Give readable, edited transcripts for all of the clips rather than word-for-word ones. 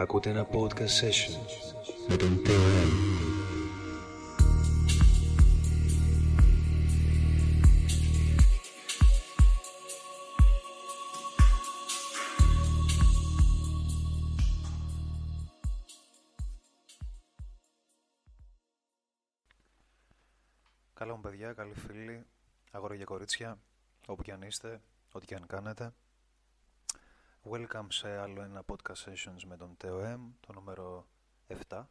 Ακούτε ένα podcast session με τον Theo M. Καλά μου παιδιά, καλοί φίλοι, αγόρια και κορίτσια, όπου και αν είστε, ό,τι και αν κάνετε. Welcome σε άλλο ένα podcast sessions με τον Theo M., το νούμερο 7.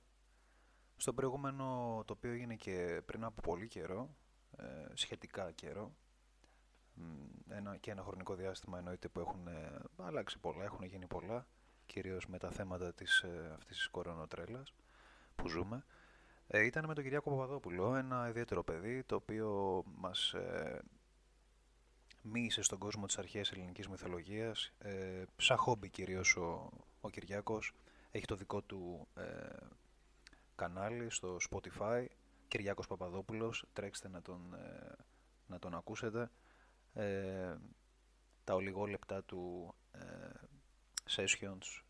Στο προηγούμενο, το οποίο έγινε και πριν από πολύ καιρό, σχετικά καιρό, ένα χρονικό διάστημα εννοείται που έχουν αλλάξει πολλά, έχουν γίνει πολλά, κυρίως με τα θέματα της, αυτής της κορονοτρέλας που ζούμε. Ήταν με τον Κυριάκο Παπαδόπουλο, ένα ιδιαίτερο παιδί, το οποίο μας μοίησε στον κόσμο της αρχαίας ελληνικής μυθολογίας. Σαν χόμπι κυρίως ο Κυριάκος. Έχει το δικό του κανάλι στο Spotify, Κυριάκος Παπαδόπουλος, τρέξτε να τον ακούσετε. Τα ολιγόλεπτά του sessions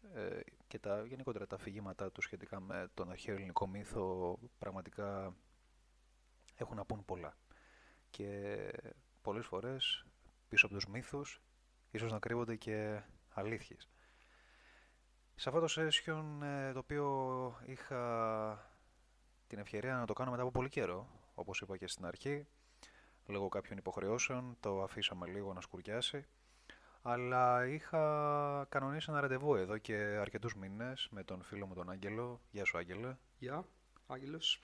και τα γενικότερα τα αφηγήματά του σχετικά με τον αρχαίο ελληνικό μύθο πραγματικά έχουν να πούν πολλά. Και πολλές φορές πίσω από τους μύθους ίσως να κρύβονται και αλήθειες. Σε αυτό το session το οποίο είχα την ευκαιρία να το κάνω μετά από πολύ καιρό, όπως είπα και στην αρχή, λόγω κάποιων υποχρεώσεων το αφήσαμε λίγο να σκουρκιάσει. Αλλά είχα κανονίσει ένα ραντεβού εδώ και αρκετούς μήνες με τον φίλο μου τον Άγγελο. Γεια σου Άγγελε. Γεια, Άγγελος.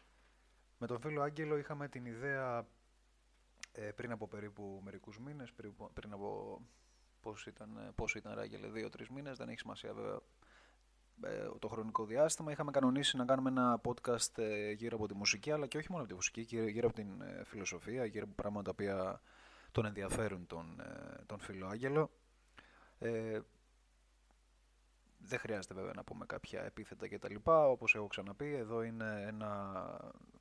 Με τον φίλο Άγγελο είχαμε την ιδέα πριν από περίπου μερικούς μήνες, πριν από πόσο ήταν Άγγελε, 2-3 μήνες, δεν έχει σημασία βέβαια το χρονικό διάστημα. Είχαμε κανονίσει να κάνουμε ένα podcast γύρω από τη μουσική, αλλά και όχι μόνο από τη μουσική, γύρω από την φιλοσοφία, γύρω από πράγματα τα οποία τον ενδιαφέρουν τον φίλο Άγγελο. Δεν χρειάζεται βέβαια να πούμε κάποια επίθετα και τα λοιπά, όπως έχω ξαναπεί. Εδώ είναι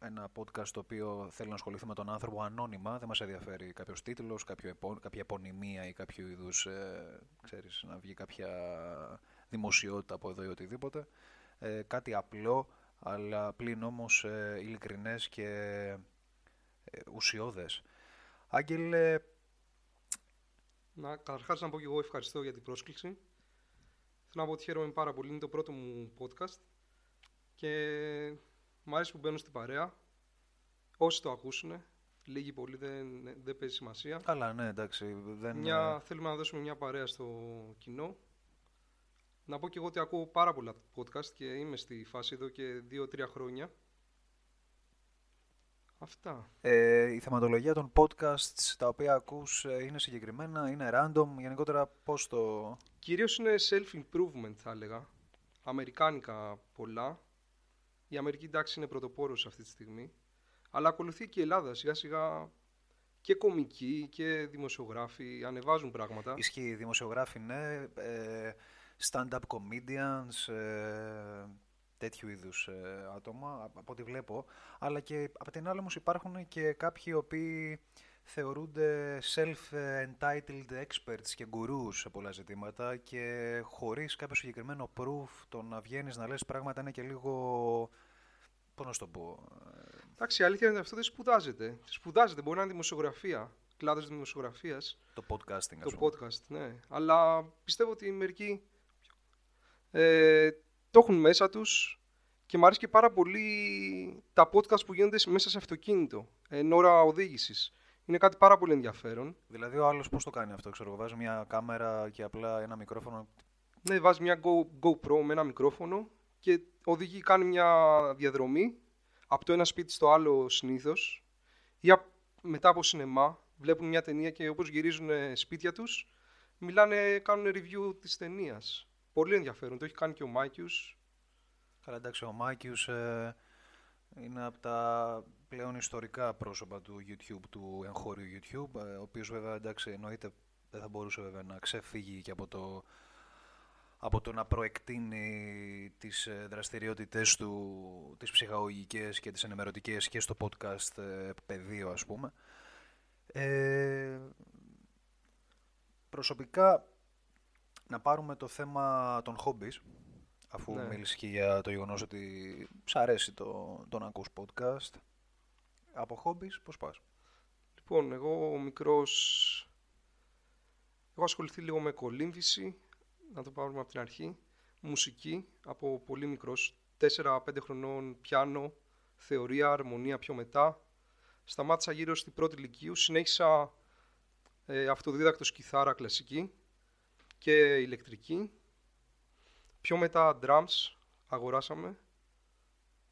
ένα podcast το οποίο θέλει να ασχοληθεί με τον άνθρωπο ανώνυμα. Δεν μας ενδιαφέρει κάποιος τίτλος, κάποια επωνυμία ή κάποιο είδους, ξέρεις, να βγει κάποια δημοσιότητα από εδώ ή οτιδήποτε. Κάτι απλό, αλλά πλην όμως ειλικρινές και ουσιώδες. Άγγελε... Καταρχάς να πω και εγώ ευχαριστώ για την πρόσκληση. Θέλω να πω ότι χαίρομαι πάρα πολύ. Είναι το πρώτο μου podcast και μου αρέσει που μπαίνω στην παρέα. Όσοι το ακούσουν, λίγοι πολλοί δεν παίζει σημασία. Αλλά ναι, εντάξει. Θέλουμε να δώσουμε μια παρέα στο κοινό. Να πω και εγώ ότι ακούω πάρα πολλά podcast και είμαι στη φάση εδώ και 2-3 χρόνια. Αυτά. Η θεματολογία των podcasts τα οποία ακούς είναι συγκεκριμένα, είναι random, γενικότερα πώς το... Κυρίως είναι self-improvement θα έλεγα, αμερικάνικα πολλά. Η Αμερική εντάξει είναι πρωτοπόρος αυτή τη στιγμή, αλλά ακολουθεί και η Ελλάδα σιγά σιγά και κομικοί και δημοσιογράφοι, ανεβάζουν πράγματα. Ισχύει, δημοσιογράφοι ναι, stand-up comedians... τέτοιου είδους άτομα, από ό,τι βλέπω, αλλά και από την άλλη όμως υπάρχουν και κάποιοι οποίοι θεωρούνται self-entitled experts και gurus σε πολλά ζητήματα και χωρίς κάποιο συγκεκριμένο proof το να βγαίνεις να λες πράγματα είναι και λίγο... πώς να σου το πω... Εντάξει, η αλήθεια είναι ότι αυτό δεν σπουδάζεται. Σπουδάζεται, μπορεί να είναι δημοσιογραφία, κλάδος δημοσιογραφίας. Το podcasting, ας πούμε. Το podcast, ναι. Αλλά πιστεύω ότι μερικοί... το έχουν μέσα τους και μου αρέσει και πάρα πολύ τα podcast που γίνονται μέσα σε αυτοκίνητο, εν ώρα οδήγησης. Είναι κάτι πάρα πολύ ενδιαφέρον. Δηλαδή ο άλλος πώς το κάνει αυτό, ξέρω, βάζει μια κάμερα και απλά ένα μικρόφωνο. Ναι, βάζει μια GoPro με ένα μικρόφωνο και οδηγεί, κάνει μια διαδρομή από το ένα σπίτι στο άλλο συνήθως ή μετά από σινεμά, βλέπουν μια ταινία και όπως γυρίζουν σπίτια τους, μιλάνε, κάνουν review της ταινίας. Πολύ ενδιαφέρον. Το έχει κάνει και ο Μάκιους. Καλά, εντάξει, ο Μάκιους είναι από τα πλέον ιστορικά πρόσωπα του YouTube, του εγχώριου YouTube, ο οποίος βέβαια, εντάξει, εννοείται δεν θα μπορούσε βέβαια να ξεφύγει και από το να προεκτείνει τις δραστηριότητες του, τις ψυχαγωγικές και τις ενημερωτικές και στο podcast πεδίο, ας πούμε. Προσωπικά... Να πάρουμε το θέμα των hobbies, αφού μίλησε και για το γεγονός ότι σ' αρέσει το να ακούς podcast. Από χόμπις, πώς πας? Λοιπόν, εγώ μικρός... Έχω ασχοληθεί λίγο με κολύμβηση, να το πάρουμε από την αρχή. Μουσική, από πολύ μικρός, 4-5 χρονών πιάνο, θεωρία, αρμονία πιο μετά. Σταμάτησα γύρω στην πρώτη λυκείου, συνέχισα αυτοδίδακτος κιθάρα κλασική και ηλεκτρική. Πιο μετά drums αγοράσαμε,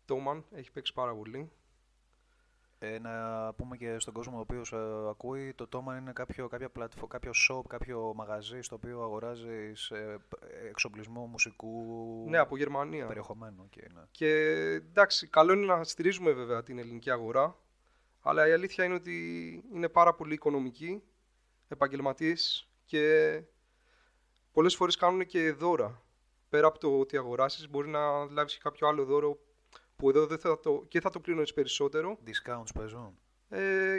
Thomann, έχει παίξει πάρα πολύ. Να πούμε και στον κόσμο ο οποίος ακούει, το Thomann είναι κάποιο shop, κάποιο μαγαζί στο οποίο αγοράζεις εξοπλισμό μουσικού, ναι, από Γερμανία, περιεχομένου. Και εντάξει, καλό είναι να στηρίζουμε βέβαια την ελληνική αγορά, αλλά η αλήθεια είναι ότι είναι πάρα πολύ οικονομική, επαγγελματίες και πολλές φορές κάνουν και δώρα. Πέρα από το ότι αγοράσεις, μπορεί να λάβεις και κάποιο άλλο δώρο που εδώ δεν θα το, και θα το πληρώνεις περισσότερο. Discounts παίζουν.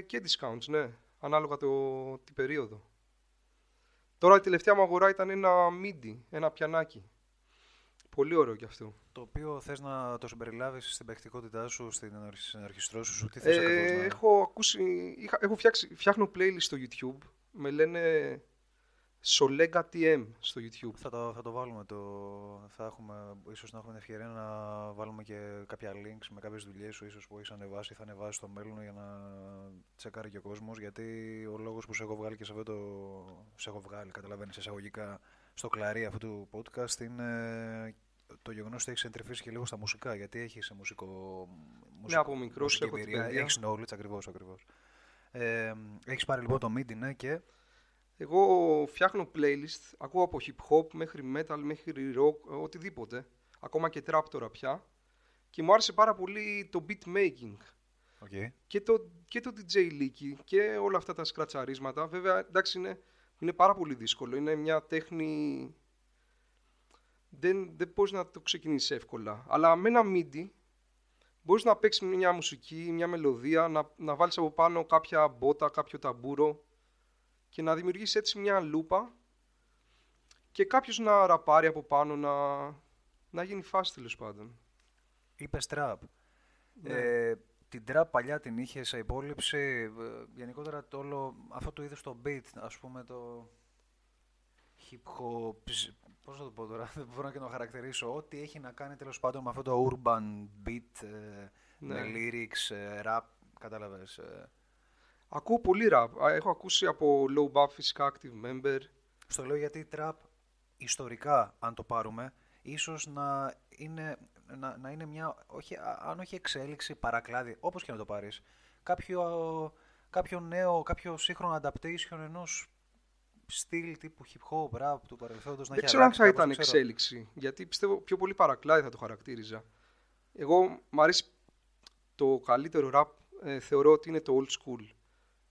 Και discounts, ναι. Ανάλογα την περίοδο. Τώρα η τελευταία μου αγορά ήταν ένα MIDI, ένα πιανάκι. Πολύ ωραίο κι αυτό. Το οποίο θες να το συμπεριλάβεις στην παιχτικότητά σου, στην ενορχιστρό σου, τι θες ακριβώς να... Έχω ακούσει, φτιάχνω playlist στο YouTube, με λένε Σολέγκα Τιμ στο YouTube. Θα το βάλουμε, θα έχουμε, ίσως να έχουμε την ευκαιρία να βάλουμε και κάποια links με κάποιες δουλειές σου, ίσως που έχεις ανεβάσει ή θα ανεβάσει στο μέλλον, για να τσεκάρει και ο κόσμος, γιατί ο λόγος που σε έχω βγάλει και σε αυτό το... Σε έχω βγάλει, καταλαβαίνεις, εισαγωγικά στο κλαρί αυτού του podcast είναι... Το γεγονός ότι έχεις εντρυφήσει και λίγο στα μουσικά, γιατί έχεις μουσικό, ναι, από μικρός έχω την παιδεία. Έχεις knowledge, ακριβώς. Έχεις πάρει λοιπόν το MIDI, ναι, και... Εγώ φτιάχνω playlist, ακούω από hip-hop μέχρι metal, μέχρι rock, οτιδήποτε. Ακόμα και trap τώρα πια. Και μου άρεσε πάρα πολύ το beat-making. Okay. Και το DJ Leaky και όλα αυτά τα σκρατσαρίσματα. Βέβαια, εντάξει, είναι πάρα πολύ δύσκολο. Είναι μια τέχνη... Δεν μπορείς να το ξεκινήσεις εύκολα. Αλλά με ένα MIDI μπορείς να παίξεις μια μουσική, μια μελωδία, να βάλεις από πάνω κάποια μπότα, κάποιο ταμπούρο και να δημιουργήσεις έτσι μια λούπα και κάποιος να ραπάρει από πάνω, να γίνει φάση, τέλος πάντων. Είπες trap. Ναι. Την trap παλιά την είχε σε υπόλοιψη. Γενικότερα αυτό το είδος το beat, ας πούμε, το... hip-hop, πώς θα το πω τώρα, δεν μπορώ και να το χαρακτηρίσω, ό,τι έχει να κάνει τέλος πάντων με αυτό το urban beat, ναι, με lyrics, rap, κατάλαβες. Ακούω πολύ rap, έχω ακούσει από low buff, φυσικά, active member. Στο λέω γιατί η trap, ιστορικά, αν το πάρουμε, ίσως να είναι μια, όχι, αν όχι εξέλιξη, παρακλάδι, όπως και να το πάρεις, κάποιο νέο, κάποιο σύγχρονο adaptation ενός στυλ τύπου hip-hop, rap του παρελθόντος. Δεν ξέρω αν θα ήταν εξέλιξη, γιατί πιστεύω πιο πολύ παρακλάδι θα το χαρακτήριζα. Εγώ μ' αρέσει το καλύτερο rap, θεωρώ ότι είναι το old school.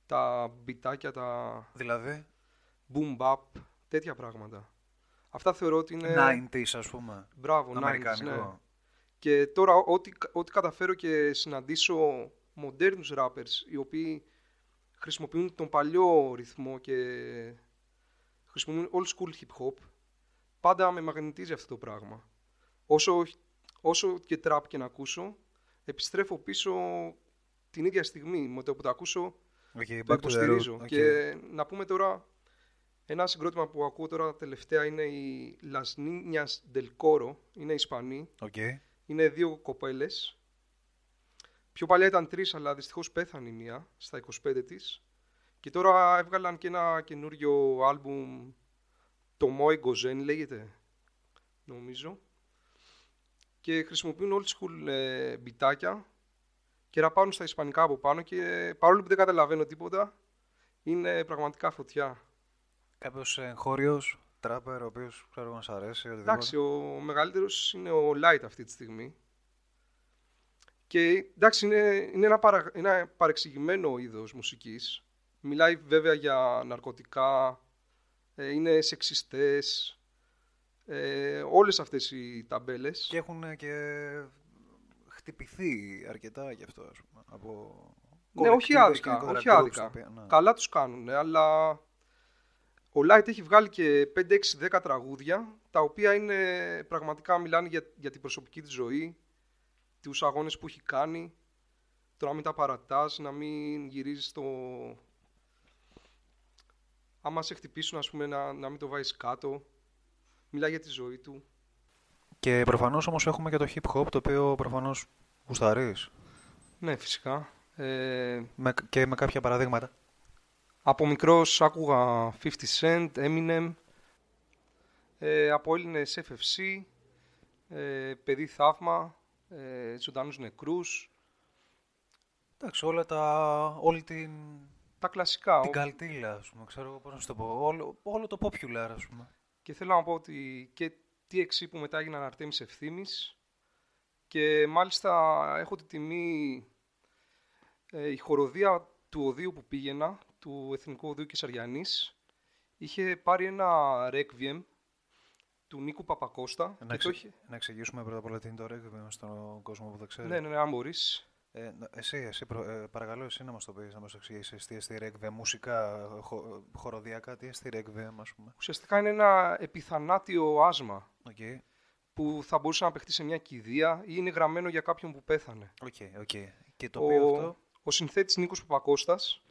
Τα μπιτάκια, τα... Δηλαδή? Boom bap, τέτοια πράγματα. Αυτά θεωρώ ότι είναι... 90s, ας πούμε. Μπράβο, αμερικανικό. 90s, ναι. Και τώρα ό,τι καταφέρω και συναντήσω μοντέρνους rappers, οι οποίοι χρησιμοποιούν τον παλιό ρυθμό και... χρησιμοποιούν old school hip-hop, πάντα με μαγνητίζει αυτό το πράγμα. Όσο και trap και να ακούσω, επιστρέφω πίσω την ίδια στιγμή. Με το που το ακούσω, το υποστηρίζω. Και να πούμε τώρα, ένα συγκρότημα που ακούω τώρα τελευταία είναι οι Las Niñas del Coro, είναι Ισπανοί. Okay. Είναι δύο κοπέλες. Πιο παλιά ήταν τρεις, αλλά δυστυχώς πέθανε η μία στα 25 της. Και τώρα έβγαλαν και ένα καινούριο άλμπουμ, το Moi Gozen λέγεται, νομίζω. Και χρησιμοποιούν old school μπιτάκια και ραπάνουν στα ισπανικά από πάνω και παρόλο που δεν καταλαβαίνω τίποτα, είναι πραγματικά φωτιά. Κάποιος εγχώριος, τράπερ, ο οποίος ξέρω να σ' αρέσει. Εντάξει, ο μεγαλύτερος είναι ο Light αυτή τη στιγμή. Και εντάξει, είναι ένα παρεξηγημένο είδος μουσικής. Μιλάει βέβαια για ναρκωτικά, είναι σεξιστές, όλες αυτές οι ταμπέλες. Και έχουν και χτυπηθεί αρκετά γι' αυτό, ας πούμε. Από... Ναι, όχι άδικα. Καλά τους κάνουν, αλλά Ο Λάιτ έχει βγάλει και 5-6-10 τραγούδια, τα οποία είναι, πραγματικά μιλάνε για την προσωπική της ζωή, τους αγώνες που έχει κάνει, το να μην τα παρατάς, να μην γυρίζεις στο... Άμα σε χτυπήσουν, ας πούμε, να μην το βάζεις κάτω. Μιλάει για τη ζωή του. Και προφανώς όμως έχουμε και το hip-hop, το οποίο προφανώς γουσταρείς. Ναι, φυσικά. Και με κάποια παραδείγματα. Από μικρός άκουγα 50 Cent, Eminem, από Έλληνες FFC, Παιδί Θαύμα, Ζωντανούς Νεκρούς. Εντάξει, όλη την... Τα κλασικά. Την καλτήλα, ας πούμε, ξέρω πώς να σου το πω. Όλο το popular, ας πούμε. Και θέλω να πω ότι και TXE που μετά έγιναν Αρτέμις Ευθύμης, και μάλιστα έχω τη τιμή, η χοροδία του οδείου που πήγαινα, του Εθνικού Οδείου Κεσαριανής, είχε πάρει ένα Requiem του Νίκου Παπακώστα. Να εξηγήσουμε πρώτα απ' όλα τι είναι το Requiem στον κόσμο που δεν ξέρει. Ναι, αν μπορείς. Παρακαλώ εσύ να μας το πεις, να μας εξηγήσεις τι εστί Requiem, μουσικά, χοροδιακά, τι εστί Requiem, ας πούμε. Ουσιαστικά είναι ένα επιθανάτιο άσμα που θα μπορούσε να παιχτεί σε μια κηδεία ή είναι γραμμένο για κάποιον που πέθανε. Okay. Και το οποίο αυτό... Ο συνθέτης Νίκος Παπακώστας,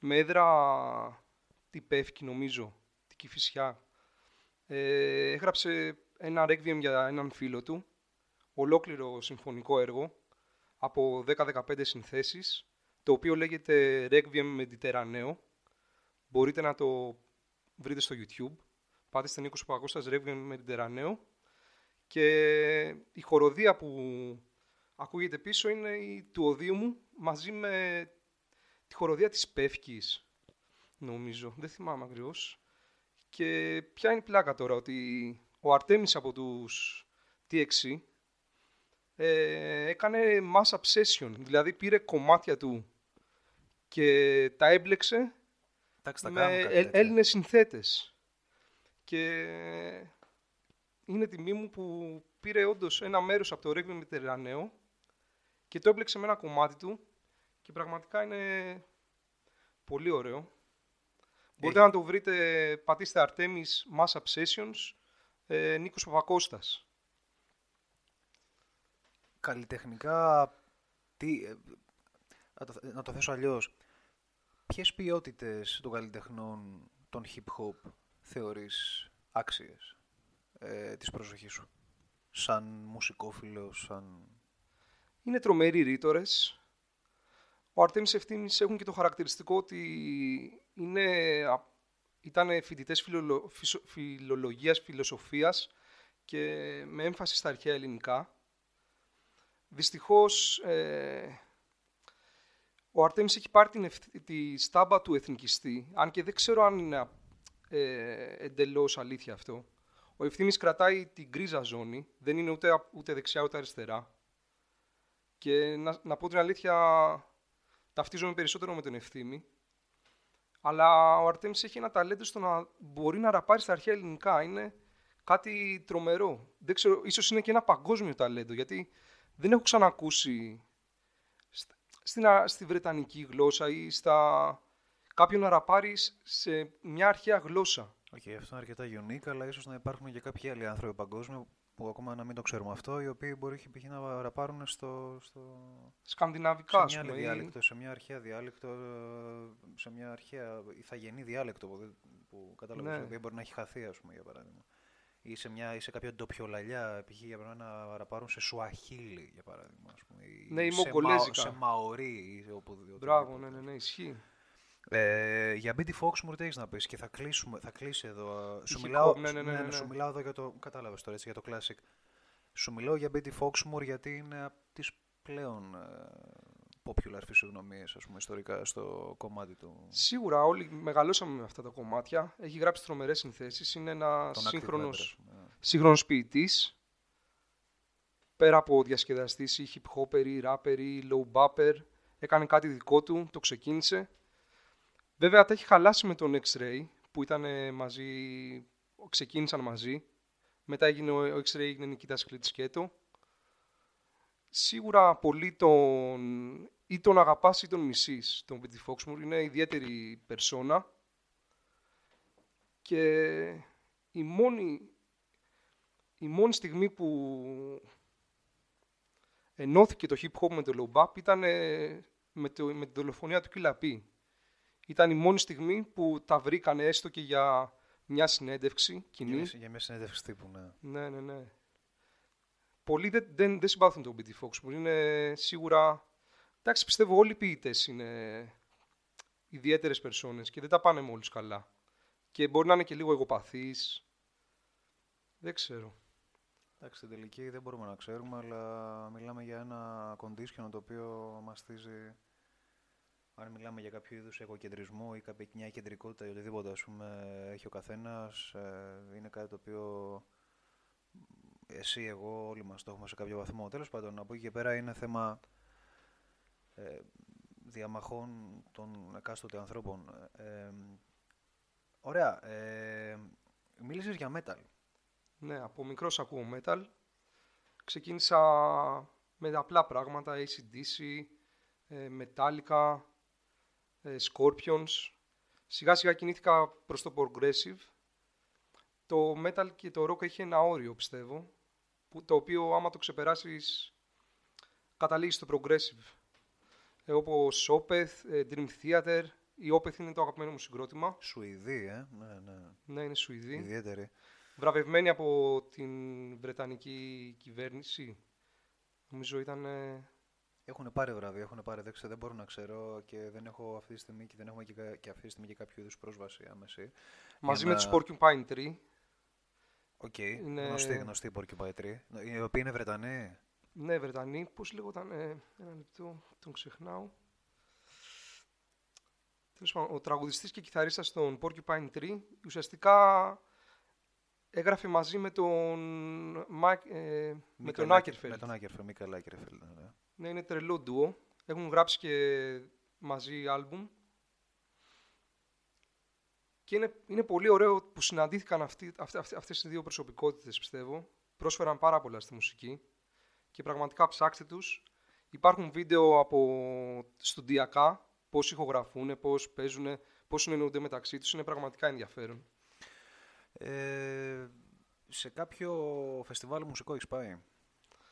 με έδρα την Πεύκη, νομίζω, την Κηφισιά, έγραψε ένα Requiem για έναν φίλο του, ολόκληρο συμφωνικό έργο, από 10-15 συνθέσεις, το οποίο λέγεται Requiem Mediterraneo. Μπορείτε να το βρείτε στο YouTube. Πάτεστε Νίκος Παπακώστας Requiem Mediterraneo. Και η χοροδία που ακούγεται πίσω είναι η του οδείου μου, μαζί με τη χοροδία της Πεύκης, νομίζω. Δεν θυμάμαι ακριβώς. Και ποια είναι η πλάκα τώρα, ότι ο Αρτέμις από τους TXE έκανε mass obsession, δηλαδή πήρε κομμάτια του και τα έμπλεξε με Έλληνες συνθέτες. Και είναι τιμή μου που πήρε όντως ένα μέρος από το Requiem Mediterraneo και το έμπλεξε με ένα κομμάτι του και πραγματικά είναι πολύ ωραίο. Μπορείτε να το βρείτε, πατήστε Artemis Mass Obsessions, Νίκος Παπακώστας. Καλλιτεχνικά, να το θέσω αλλιώς, ποιες ποιότητες των καλλιτεχνών των hip-hop θεωρείς άξιες της προσοχής σου, σαν μουσικόφιλος, σαν... Είναι τρομεροί ρήτορες. Ο Αρτέμις Ευθύμης έχουν και το χαρακτηριστικό ότι ήταν φοιτητές φιλολογίας, φιλοσοφίας και με έμφαση στα αρχαία ελληνικά. Δυστυχώς, ο Αρτέμις έχει πάρει τη στάμπα του εθνικιστή, αν και δεν ξέρω αν είναι εντελώς αλήθεια αυτό. Ο Ευθύμης κρατάει την γκρίζα ζώνη, δεν είναι ούτε δεξιά ούτε αριστερά. Και να πω την αλήθεια, ταυτίζομαι περισσότερο με τον Ευθύμη. Αλλά ο Αρτέμις έχει ένα ταλέντο στο να μπορεί να ραπάρει στα αρχαία ελληνικά. Είναι κάτι τρομερό. Δεν ξέρω, ίσως είναι και ένα παγκόσμιο ταλέντο, γιατί... Δεν έχω ξανακούσει στη βρετανική γλώσσα ή κάποιον να ραπάρει σε μια αρχαία γλώσσα. Αυτό είναι αρκετά unique, αλλά ίσως να υπάρχουν και κάποιοι άλλοι άνθρωποι παγκόσμιοι που ακόμα να μην το ξέρουμε αυτό, οι οποίοι μπορεί να ραπάρουν σκανδιναβικά, σε μια άλλη διάλεκτο, σε μια αρχαία διάλεκτο, σε μια αρχαία ηθαγενή διάλεκτο που κατάλαβες, η οποία μπορεί να έχει χαθεί, ας πούμε, για παράδειγμα. Ή σε κάποια ντοπιολαλιά, π.χ. για να ραπάρουν σε Σουαχίλι, για παράδειγμα. Ας πούμε, ή σε Μαωρί. Μπράβο, ναι, ισχύει. Για Betty Foxmoor τι έχεις να πεις, και θα κλείσει εδώ. Σου μιλάω εδώ για το... Κατάλαβες τώρα, έτσι, για το classic. Σου μιλάω για Betty Foxmoor γιατί είναι από τις πλέον popular φυσιογνωμίες, ας πούμε, ιστορικά στο κομμάτι του. Σίγουρα όλοι μεγαλώσαμε με αυτά τα κομμάτια. Έχει γράψει τρομερές συνθέσεις. Είναι ένα σύγχρονος ποιητής. Πέρα από διασκεδαστής ή hip-hopper ή rapper ή low-bapper, έκανε κάτι δικό του, το ξεκίνησε. Βέβαια τα έχει χαλάσει με τον X-Ray που ήταν μαζί, ξεκίνησαν μαζί. Μετά έγινε ο X-Ray, έγινε Νικήτας Κλιτσκέτο. Σίγουρα πολύ ή τον αγαπάς ή τον μισείς, τον Betty Foxmoor. Είναι ιδιαίτερη περσόνα Και η μόνη στιγμή που ενώθηκε το hip hop με το low-bap ήταν με την δολοφονία του Κιλαπή. Ήταν η μόνη στιγμή που τα βρήκανε έστω και για μια συνέντευξη κοινή. Για μια συνέντευξη τύπου, ναι. Ναι. Πολλοί δεν συμπάθουν τον Betty Foxmoor. Είναι σίγουρα... Εντάξει, πιστεύω όλοι οι ποιητές είναι ιδιαίτερες περσόνες και δεν τα πάνε με όλους καλά. Και μπορεί να είναι και λίγο εγωπαθής. Δεν ξέρω. Εντάξει, στην τελική δεν μπορούμε να ξέρουμε, αλλά μιλάμε για ένα condition το οποίο μαστίζει. Αν μιλάμε για κάποιο είδους εγωκεντρισμό ή κάποια κεντρικότητα ή οτιδήποτε, ας πούμε, έχει ο καθένας, είναι κάτι το οποίο εσύ, εγώ, όλοι μας το έχουμε σε κάποιο βαθμό. Τέλος πάντων, από εκεί και πέρα είναι θέμα διαμαχών των εκάστοτε ανθρώπων. Ωραία. Μίλησες για metal. Ναι, από μικρός ακούω metal. Ξεκίνησα με απλά πράγματα, AC/DC, Metallica, Scorpions. Σιγά-σιγά κινήθηκα προς το progressive. Το metal και το rock έχει ένα όριο, πιστεύω, το οποίο άμα το ξεπεράσεις καταλήγεις στο progressive. Όπως Opeth, Dream Theater. Η Opeth είναι το αγαπημένο μου συγκρότημα. Σουηδή, Ναι, είναι Σουηδή. Ιδιαίτερη. Βραβευμένη από την Βρετανική κυβέρνηση. Νομίζω ήταν... Έχουν πάρει βραβείο, δεν μπορώ να ξέρω και δεν έχω αυτή τη στιγμή και δεν έχουμε και αυτή τη στιγμή και κάποιο είδους πρόσβαση άμεση. Μαζί με τους Porcupine Tree. Οκ, γνωστή Porcupine Tree. Οι οποίοι είναι Βρετανοί. Ναι, Βρετανοί. Πώς λέγονταν, ένα λεπτό, τον ξεχνάω. Ο τραγουδιστής και κιθαρίστας των Porcupine Tree ουσιαστικά έγραφε μαζί με τον Άκερφελ. Μίκαλ Άκερφελ. Ναι, είναι τρελό ντουο. Έχουν γράψει και μαζί άλμπουμ. Και είναι πολύ ωραίο που συναντήθηκαν αυτές οι δύο προσωπικότητες, πιστεύω. Πρόσφεραν πάρα πολλά στη μουσική. Και πραγματικά ψάξτε τους. Υπάρχουν βίντεο από στουντιακά. Πώς ηχογραφούν, πώς παίζουν, πώς συνεννοούνται μεταξύ τους. Είναι πραγματικά ενδιαφέρον. Σε κάποιο φεστιβάλ μουσικό έχεις πάει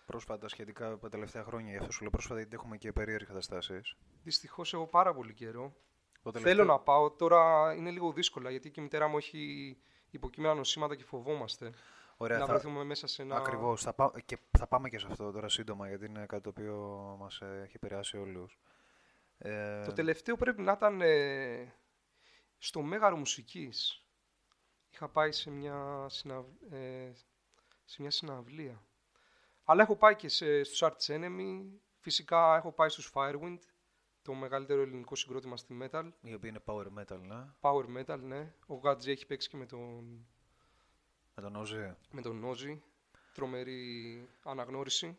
πρόσφατα, σχετικά τα τελευταία χρόνια? Γι' αυτό σου λέω πρόσφατα, γιατί έχουμε και περίεργες καταστάσεις. Δυστυχώς, έχω πάρα πολύ καιρό. Θέλω να πάω. Τώρα είναι λίγο δύσκολα, γιατί και η μητέρα μου έχει υποκείμενα νοσήματα και φοβόμαστε. Ωραία, να βρεθούμε μέσα σε ένα... Ακριβώς. Θα πάμε και σε αυτό τώρα σύντομα, γιατί είναι κάτι το οποίο μας έχει επηρεάσει όλους. Το τελευταίο πρέπει να ήταν στο Μέγαρο Μουσικής. Είχα πάει σε μια συναυλία. Αλλά έχω πάει και στους Arts Enemy. Φυσικά έχω πάει στους Firewind, το μεγαλύτερο ελληνικό συγκρότημα στη metal. Η οποία είναι power metal, ναι. Power metal, ναι. Ο Γκάτζι έχει παίξει και με τον Όζι. Τρομερή αναγνώριση.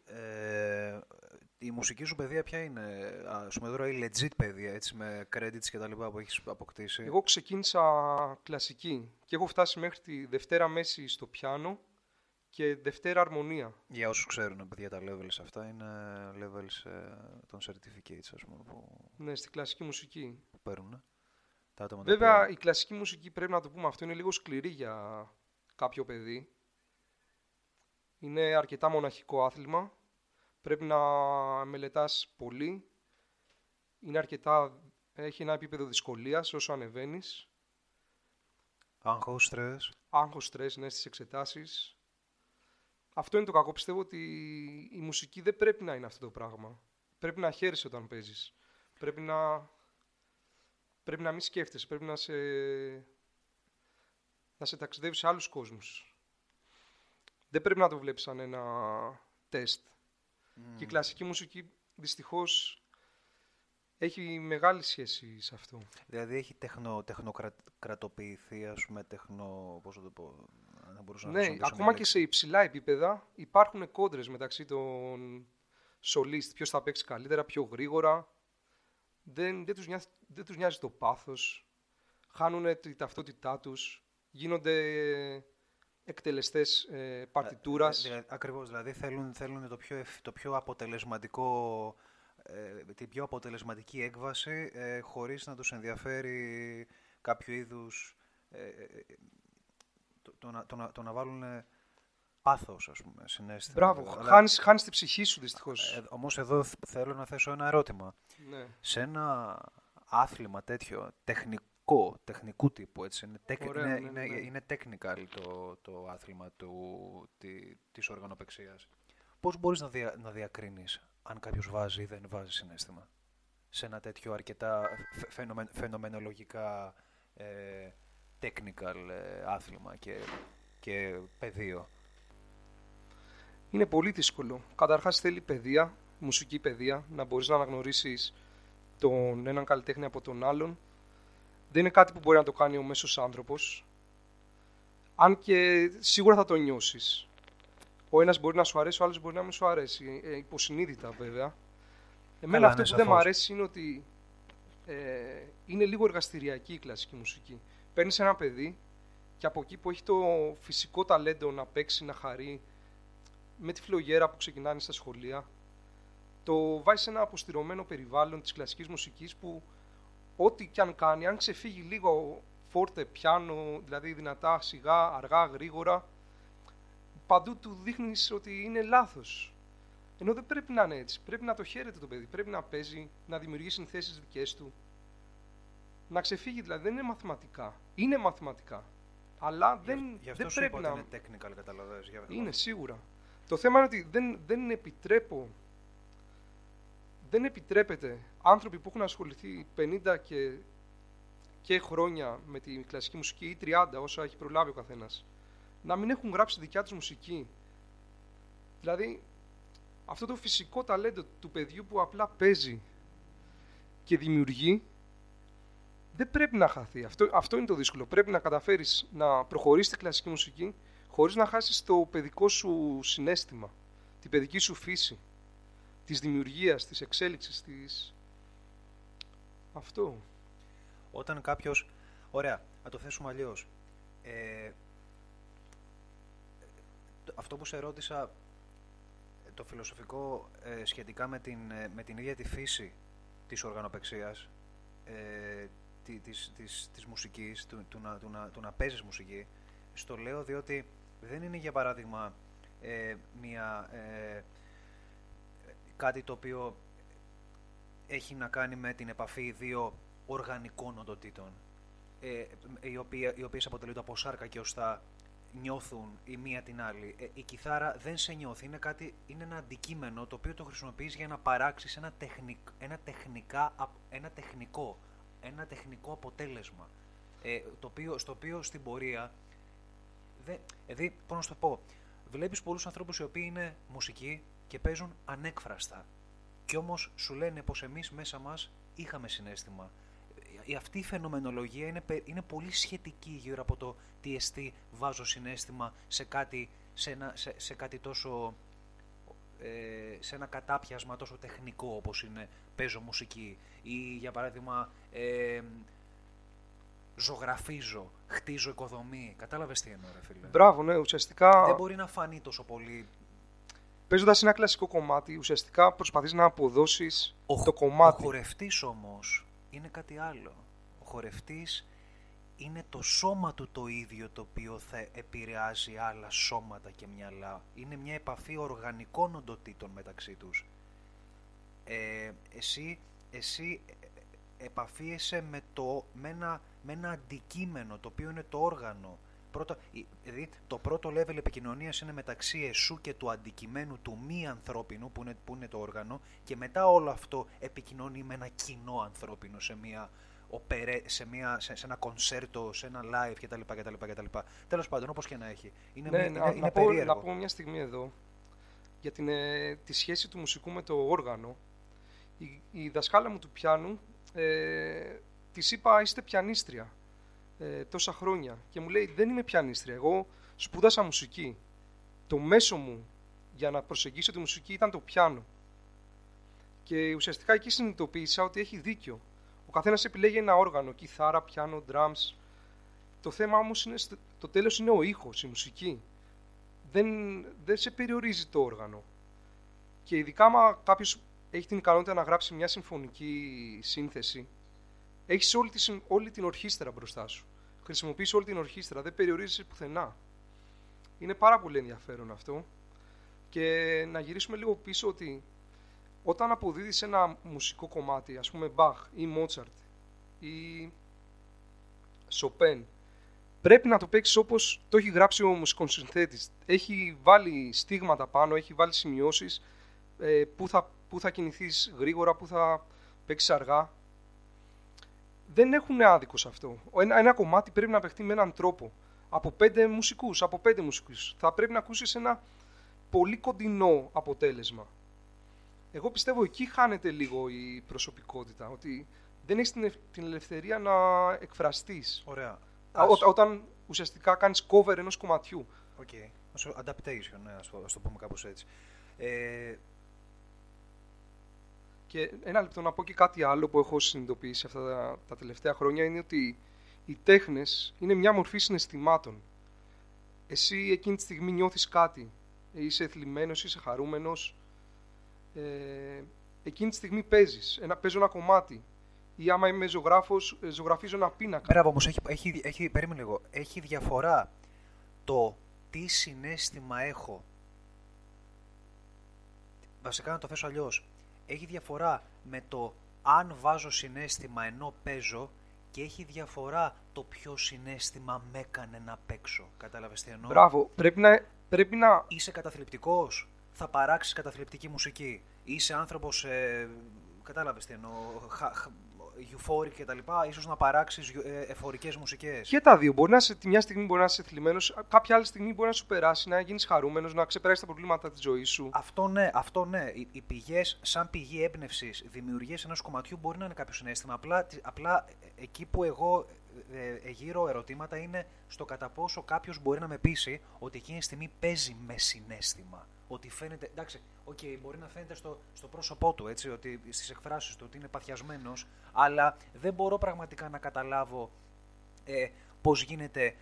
Η μουσική σου παιδεία ποια είναι? Σου με τώρα η legit παιδεία, έτσι, με credits και τα λοιπά που έχεις αποκτήσει. Εγώ ξεκίνησα κλασική και έχω φτάσει μέχρι τη Δευτέρα μέση στο πιάνο και Δευτέρα αρμονία. Για όσους ξέρουν, παιδιά, τα levels αυτά είναι levels των certificates, ας πούμε. Που... Ναι, στη κλασική μουσική. Που παίρνουν τα άτομα. Βέβαια, η κλασική μουσική, πρέπει να το πούμε αυτό, είναι λίγο σκληρή για κάποιο παιδί. Είναι αρκετά μοναχικό άθλημα, πρέπει να μελετάς πολύ, έχει ένα επίπεδο δυσκολίας όσο ανεβαίνεις. Άγχος, στρες. Άγχος, στρες, ναι, στις εξετάσεις. Αυτό είναι το κακό, πιστεύω, ότι η μουσική δεν πρέπει να είναι αυτό το πράγμα. Πρέπει να χαίρεσαι όταν παίζεις, πρέπει να μην σκέφτεσαι, πρέπει να σε ταξιδεύεις σε άλλους κόσμους. Δεν πρέπει να το βλέπεις σαν ένα τεστ. Και η κλασική μουσική, δυστυχώς, έχει μεγάλη σχέση σε αυτό. Δηλαδή έχει τεχνοκρατοποιηθεί, ας πούμε, πώς θα το πω, να μπορούσα να... Ναι, ακόμα και σε υψηλά επίπεδα υπάρχουν κόντρες μεταξύ των σολίστ. Ποιος θα παίξει καλύτερα, πιο γρήγορα. Δεν τους νοιάζει το πάθος. Χάνουν τη ταυτότητά τους. Γίνονται... εκτελεστές παρτιτούρας. Ακριβώς, δηλαδή θέλουν το πιο αποτελεσματικό, την πιο αποτελεσματική έκβαση, χωρίς να τους ενδιαφέρει κάποιο είδους το να βάλουν πάθος, ας πούμε, συνέστημα. Μπράβο, αλλά... χάνεις τη ψυχή σου, δυστυχώς. Όμως εδώ θέλω να θέσω ένα ερώτημα. Ναι. Σε ένα άθλημα τέτοιο, τεχνικού τύπου, έτσι, είναι technical το άθλημα της οργανοπαιξίας. Πώς μπορείς να διακρίνεις αν κάποιος βάζει ή δεν βάζει συνέστημα σε ένα τέτοιο αρκετά φαινομενολογικά technical άθλημα και πεδίο? Είναι πολύ δύσκολο. Καταρχάς θέλει παιδεία, μουσική παιδεία, να μπορείς να αναγνωρίσεις τον έναν καλλιτέχνη από τον άλλον. Δεν είναι κάτι που μπορεί να το κάνει ο μέσος άνθρωπος, αν και σίγουρα θα το νιώσεις. Ο ένας μπορεί να σου αρέσει, ο άλλος μπορεί να μην σου αρέσει. Υποσυνείδητα, βέβαια. Εμένα αυτό που δεν μου αρέσει είναι ότι είναι λίγο εργαστηριακή η κλασική μουσική. Παίρνεις ένα παιδί και από εκεί που έχει το φυσικό ταλέντο να παίξει, να χαρεί, με τη φλογέρα που ξεκινάνε στα σχολεία, το βάζει σε ένα αποστηρωμένο περιβάλλον της κλασικής μουσικής που ό,τι κι αν κάνει, αν ξεφύγει λίγο φόρτε, πιάνο, δηλαδή δυνατά, σιγά, αργά, γρήγορα, παντού του δείχνεις ότι είναι λάθος. Ενώ δεν πρέπει να είναι έτσι. Πρέπει να το χαίρεται το παιδί. Πρέπει να παίζει, να δημιουργεί συνθέσεις δικές του. Να ξεφύγει, δηλαδή. Δεν είναι μαθηματικά. Είναι μαθηματικά. Αλλά δεν πρέπει να... Είναι technical, καταλαβαίνεις. Είναι, σίγουρα. Το θέμα είναι ότι δεν επιτρέπεται άνθρωποι που έχουν ασχοληθεί 50 και χρόνια με τη κλασική μουσική ή 30, όσα έχει προλάβει ο καθένας, να μην έχουν γράψει δικιά τους μουσική. Δηλαδή, αυτό το φυσικό ταλέντο του παιδιού που απλά παίζει και δημιουργεί, δεν πρέπει να χαθεί. Αυτό είναι το δύσκολο. Πρέπει να καταφέρεις να προχωρήσεις τη κλασική μουσική χωρίς να χάσεις το παιδικό σου συναίσθημα, την παιδική σου φύση, της δημιουργίας, της εξέλιξης, της... Αυτό. Όταν κάποιος... Ωραία, να το θέσουμε αλλιώς. Αυτό που σε ρώτησα, το φιλοσοφικό σχετικά με την ίδια τη φύση της οργανοπαιξίας, της μουσικής, του να παίζεις μουσική, στο λέω διότι δεν είναι, για παράδειγμα, κάτι το οποίο έχει να κάνει με την επαφή δύο οργανικών οντοτήτων, οι οποίες αποτελούνται από σάρκα και οστά, νιώθουν η μία την άλλη. Η κιθάρα δεν σε νιώθει, είναι ένα αντικείμενο το οποίο το χρησιμοποιείς για να παράξεις ένα τεχνικό αποτέλεσμα, στο οποίο στην πορεία, δηλαδή, πώς να σου το πω, βλέπεις πολλούς ανθρώπους οι οποίοι είναι μουσικοί και παίζουν ανέκφραστα και όμως σου λένε πως εμείς μέσα μας είχαμε συναίσθημα. Αυτή η φαινομενολογία είναι πολύ σχετική γύρω από το τι εστί βάζω συναίσθημα σε κάτι τόσο... σε ένα κατάπιασμα τόσο τεχνικό όπως είναι παίζω μουσική ή, για παράδειγμα, ζωγραφίζω, χτίζω οικοδομή. Κατάλαβες τι εννοώ, ρε φίλε? Μπράβο, ναι, ουσιαστικά... Δεν μπορεί να φανεί τόσο πολύ... Παίζοντας ένα κλασικό κομμάτι, ουσιαστικά προσπαθείς να αποδώσεις το κομμάτι. Ο χορευτής όμως... είναι κάτι άλλο. Ο χορευτής είναι το σώμα του το ίδιο το οποίο θα επηρεάζει άλλα σώματα και μυαλά. Είναι μια επαφή οργανικών οντοτήτων μεταξύ τους. Εσύ επαφίεσαι με ένα αντικείμενο το οποίο είναι το όργανο. Δηλαδή, το πρώτο level επικοινωνίας είναι μεταξύ εσού και του αντικειμένου του μη ανθρώπινου που είναι το όργανο, και μετά όλο αυτό επικοινωνεί με ένα κοινό ανθρώπινο σε ένα κονσέρτο, σε ένα live κτλ. Τέλος πάντων, όπως και να έχει. Είναι περίεργο. Να πούμε μια στιγμή εδώ για τη σχέση του μουσικού με το όργανο. Η δασκάλα μου του πιάνου, της είπα είστε πιανίστρια. Τόσα χρόνια, και μου λέει δεν είμαι πιανίστρια, εγώ σπούδασα μουσική, το μέσο μου για να προσεγγίσω τη μουσική ήταν το πιάνο, και ουσιαστικά εκεί συνειδητοποίησα ότι έχει δίκιο. Ο καθένας επιλέγει ένα όργανο, κιθάρα, πιάνο, drums. Το θέμα όμως είναι το τέλος, είναι ο ήχος, η μουσική δεν σε περιορίζει το όργανο, και ειδικά άμα κάποιος έχει την ικανότητα να γράψει μια συμφωνική σύνθεση, έχεις όλη την ορχήστρα μπροστά σου. χρησιμοποιείς όλη την ορχήστρα, δεν περιορίζεσαι πουθενά. Είναι πάρα πολύ ενδιαφέρον αυτό. Και να γυρίσουμε λίγο πίσω ότι όταν αποδίδεις ένα μουσικό κομμάτι, ας πούμε Μπαχ ή Μότσαρτ ή Σοπέν, πρέπει να το παίξεις όπως το έχει γράψει ο μουσικοσυνθέτης. Έχει βάλει στίγματα πάνω, έχει βάλει σημειώσεις που θα κινηθείς γρήγορα, που θα παίξεις αργά. Δεν έχουν άδικο σε αυτό. Ένα κομμάτι πρέπει να παιχτεί με έναν τρόπο. Από 5 μουσικούς, από 5 μουσικούς. Θα πρέπει να ακούσεις ένα πολύ κοντινό αποτέλεσμα. Εγώ πιστεύω εκεί χάνεται λίγο η προσωπικότητα, ότι δεν έχεις την ελευθερία να εκφραστείς. Ωραία. Όταν ουσιαστικά κάνεις cover ενός κομματιού. Οκ. Okay. Adaptation, ναι, ας το πούμε κάπως έτσι. Και ένα λεπτό να πω και κάτι άλλο που έχω συνειδητοποιήσει αυτά τα τελευταία χρόνια, είναι ότι οι τέχνες είναι μια μορφή συναισθημάτων. Εσύ εκείνη τη στιγμή νιώθεις κάτι. Είσαι θλιμμένος, είσαι χαρούμενος. Εκείνη τη στιγμή παίζεις. Παίζω ένα κομμάτι. Ή άμα είμαι ζωγράφος, ζωγραφίζω ένα πίνακα. Μπράβο, όμως περίμενε λίγο. Έχει διαφορά το τι συναίσθημα έχω. Βασικά να το θέσω αλλιώς. Έχει διαφορά με το αν βάζω συναίσθημα ενώ παίζω και έχει διαφορά το ποιο συναίσθημα με έκανε να παίξω. Κατάλαβες τι εννοώ. Μπράβο. Πρέπει να... Είσαι καταθλιπτικός, θα παράξεις καταθλιπτική μουσική. Είσαι άνθρωπος, κατάλαβες τι εννοώ, euphoric και τα λοιπά, ίσως να παράξεις εφορικές μουσικές. Και τα δύο. Μπορεί να είσαι, τη μια στιγμή μπορεί να είσαι θλιμμένος, κάποια άλλη στιγμή μπορεί να σου περάσει, να γίνεις χαρούμενος, να ξεπεράσεις τα προβλήματα της ζωής σου. Αυτό ναι. Οι πηγές, σαν πηγή έμπνευσης, δημιουργίας ενός κομματιού μπορεί να είναι κάποιο συναίσθημα. Απλά εκεί που εγώ γύρω ερωτήματα είναι στο κατά πόσο κάποιος μπορεί να με πείσει ότι εκείνη τη στιγμή παίζει με συναίσθημα. Ότι φαίνεται, εντάξει, μπορεί να φαίνεται στο πρόσωπό του, έτσι, ότι στις εκφράσεις του, ότι είναι παθιασμένος, αλλά δεν μπορώ πραγματικά να καταλάβω πώς γίνεται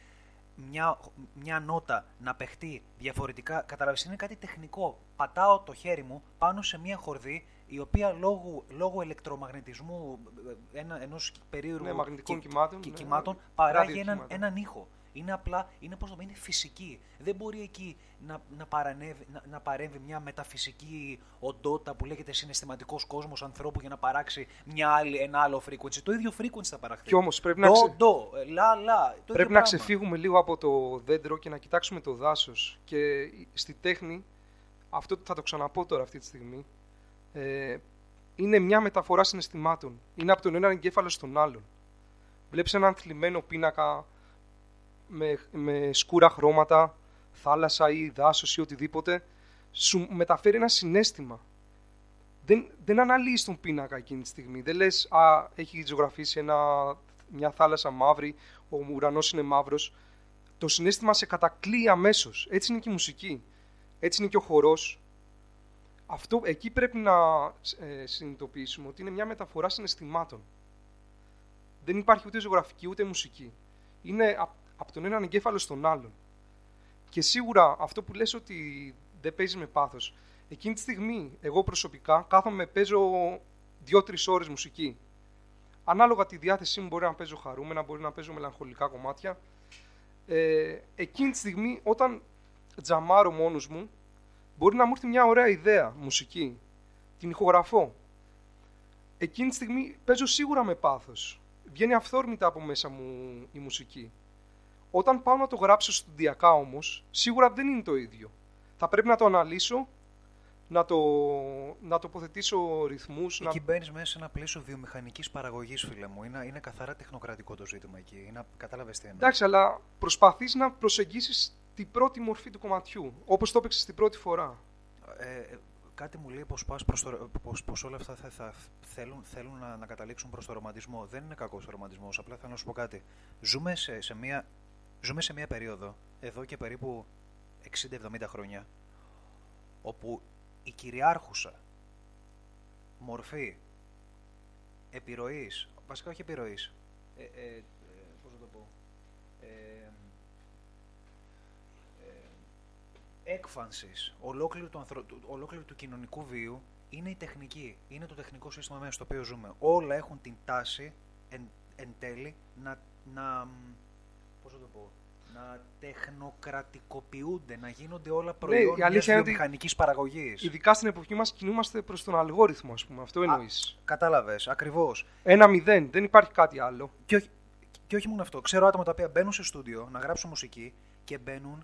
μια νότα να παιχτεί διαφορετικά. Καταλαβαίνεις, είναι κάτι τεχνικό. Πατάω το χέρι μου πάνω σε μια χορδή, η οποία λόγω ηλεκτρομαγνητισμού ενός περίεργου κυμάτων παράγει έναν ήχο. Είναι απλά, είναι φυσική. Δεν μπορεί εκεί να παρέμβει μια μεταφυσική οντότητα που λέγεται συναισθηματικός κόσμος ανθρώπου για να παράξει ένα άλλο frequency. Το ίδιο frequency θα παραχθεί. Κι όμως πρέπει να ξεφύγουμε λίγο από το δέντρο και να κοιτάξουμε το δάσος. Και στη τέχνη, αυτό θα το ξαναπώ τώρα αυτή τη στιγμή, είναι μια μεταφορά συναισθημάτων. Είναι από τον έναν εγκέφαλο στον άλλον. Βλέπεις έναν θλιμμένο πίνακα με σκούρα χρώματα, θάλασσα ή δάσος ή οτιδήποτε, σου μεταφέρει ένα συναίσθημα. Δεν αναλύεις τον πίνακα εκείνη τη στιγμή. Δεν λες, έχει ζωγραφίσει μια θάλασσα μαύρη, ο ουρανός είναι μαύρος. Το συναίσθημα σε κατακλείει αμέσως. Έτσι είναι και η μουσική. Έτσι είναι και ο χορός. Αυτό εκεί πρέπει να συνειδητοποιήσουμε ότι είναι μια μεταφορά συναισθημάτων. Δεν υπάρχει ούτε ζωγραφική ούτε μουσική. Είναι από τον έναν εγκέφαλο στον άλλον. Και σίγουρα αυτό που λες ότι δεν παίζεις με πάθος, εκείνη τη στιγμή εγώ προσωπικά κάθομαι, παίζω 2-3 ώρες μουσική. Ανάλογα τη διάθεσή μου μπορεί να παίζω χαρούμενα, μπορεί να παίζω μελαγχολικά κομμάτια. Εκείνη τη στιγμή όταν τζαμάρω μόνος μου, μπορεί να μου έρθει μια ωραία ιδέα μουσική, την ηχογραφώ. Εκείνη τη στιγμή παίζω σίγουρα με πάθος. Βγαίνει αυθόρμητα από μέσα μου η μουσική. Όταν πάω να το γράψω στουδιακά όμως, σίγουρα δεν είναι το ίδιο. Θα πρέπει να το αναλύσω, να τοποθετήσω ρυθμούς. Εκεί μπαίνεις μέσα σε ένα πλαίσιο βιομηχανικής παραγωγής, φίλε μου. Είναι καθαρά τεχνοκρατικό το ζήτημα εκεί. Κατάλαβες τι εννοώ. Εντάξει, αλλά προσπαθείς να προσεγγίσεις την πρώτη μορφή του κομματιού, όπως το έπαιξες την πρώτη φορά. Κάτι μου λέει πως όλα αυτά θέλουν να καταλήξουν προς το ρομαντισμό. Δεν είναι κακός ο ρομαντισμός, απλά θέλω να σου πω κάτι. Ζούμε σε μια περίοδο, εδώ και περίπου 60-70 χρόνια, όπου η κυριάρχουσα μορφή επιρροής, βασικά όχι επιρροής, πώς να το πω, έκφανσης ολόκληρου του κοινωνικού βίου είναι η τεχνική, είναι το τεχνικό σύστημα μέσα στο οποίο ζούμε. Όλα έχουν την τάση εν τέλει να πώς θα το πω, να τεχνοκρατικοποιούνται, να γίνονται όλα προϊόντα της βιομηχανικής παραγωγής. Ειδικά στην εποχή μας κινούμαστε προς τον αλγόριθμο, ας πούμε. Αυτό εννοείς. Κατάλαβες, ακριβώς. 1-0, δεν υπάρχει κάτι άλλο. Και όχι μόνο αυτό. Ξέρω άτομα τα οποία μπαίνουν σε στούντιο να γράψουν μουσική και μπαίνουν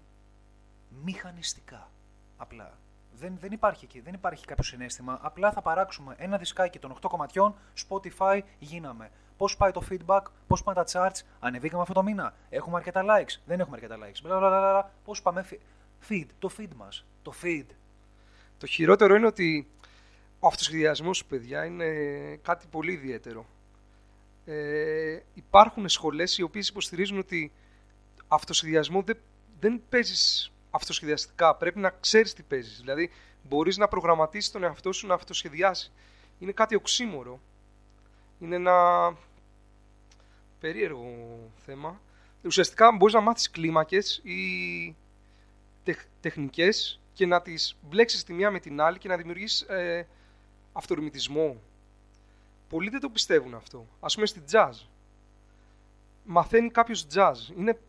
μηχανιστικά. Απλά. Δεν υπάρχει εκεί, δεν υπάρχει κάποιο συναίσθημα. Απλά θα παράξουμε ένα δισκάκι των 8 κομματιών, Spotify, γίναμε. Πώς πάει το feedback, πώς πάνε τα charts, ανεβήκαμε αυτό το μήνα, έχουμε αρκετά likes, δεν έχουμε αρκετά likes. Πώς πάμε, feed, το feed μας, το feed. Το χειρότερο είναι ότι ο αυτοσχεδιασμός, παιδιά, είναι κάτι πολύ ιδιαίτερο. Υπάρχουν σχολές οι οποίες υποστηρίζουν ότι αυτοσχεδιασμό δεν παίζεις αυτοσχεδιαστικά, πρέπει να ξέρεις τι παίζεις. Δηλαδή, μπορείς να προγραμματίσεις τον εαυτό σου να αυτοσχεδιάσει. Είναι κάτι οξύμορο. Είναι ένα περίεργο θέμα. Ουσιαστικά μπορείς να μάθεις κλίμακες ή τεχνικές και να τις μπλέξεις τη μία με την άλλη και να δημιουργείς αυτορμητισμό. Πολλοί δεν το πιστεύουν αυτό. Ας πούμε στη jazz. Μαθαίνει κάποιος jazz. Είναι...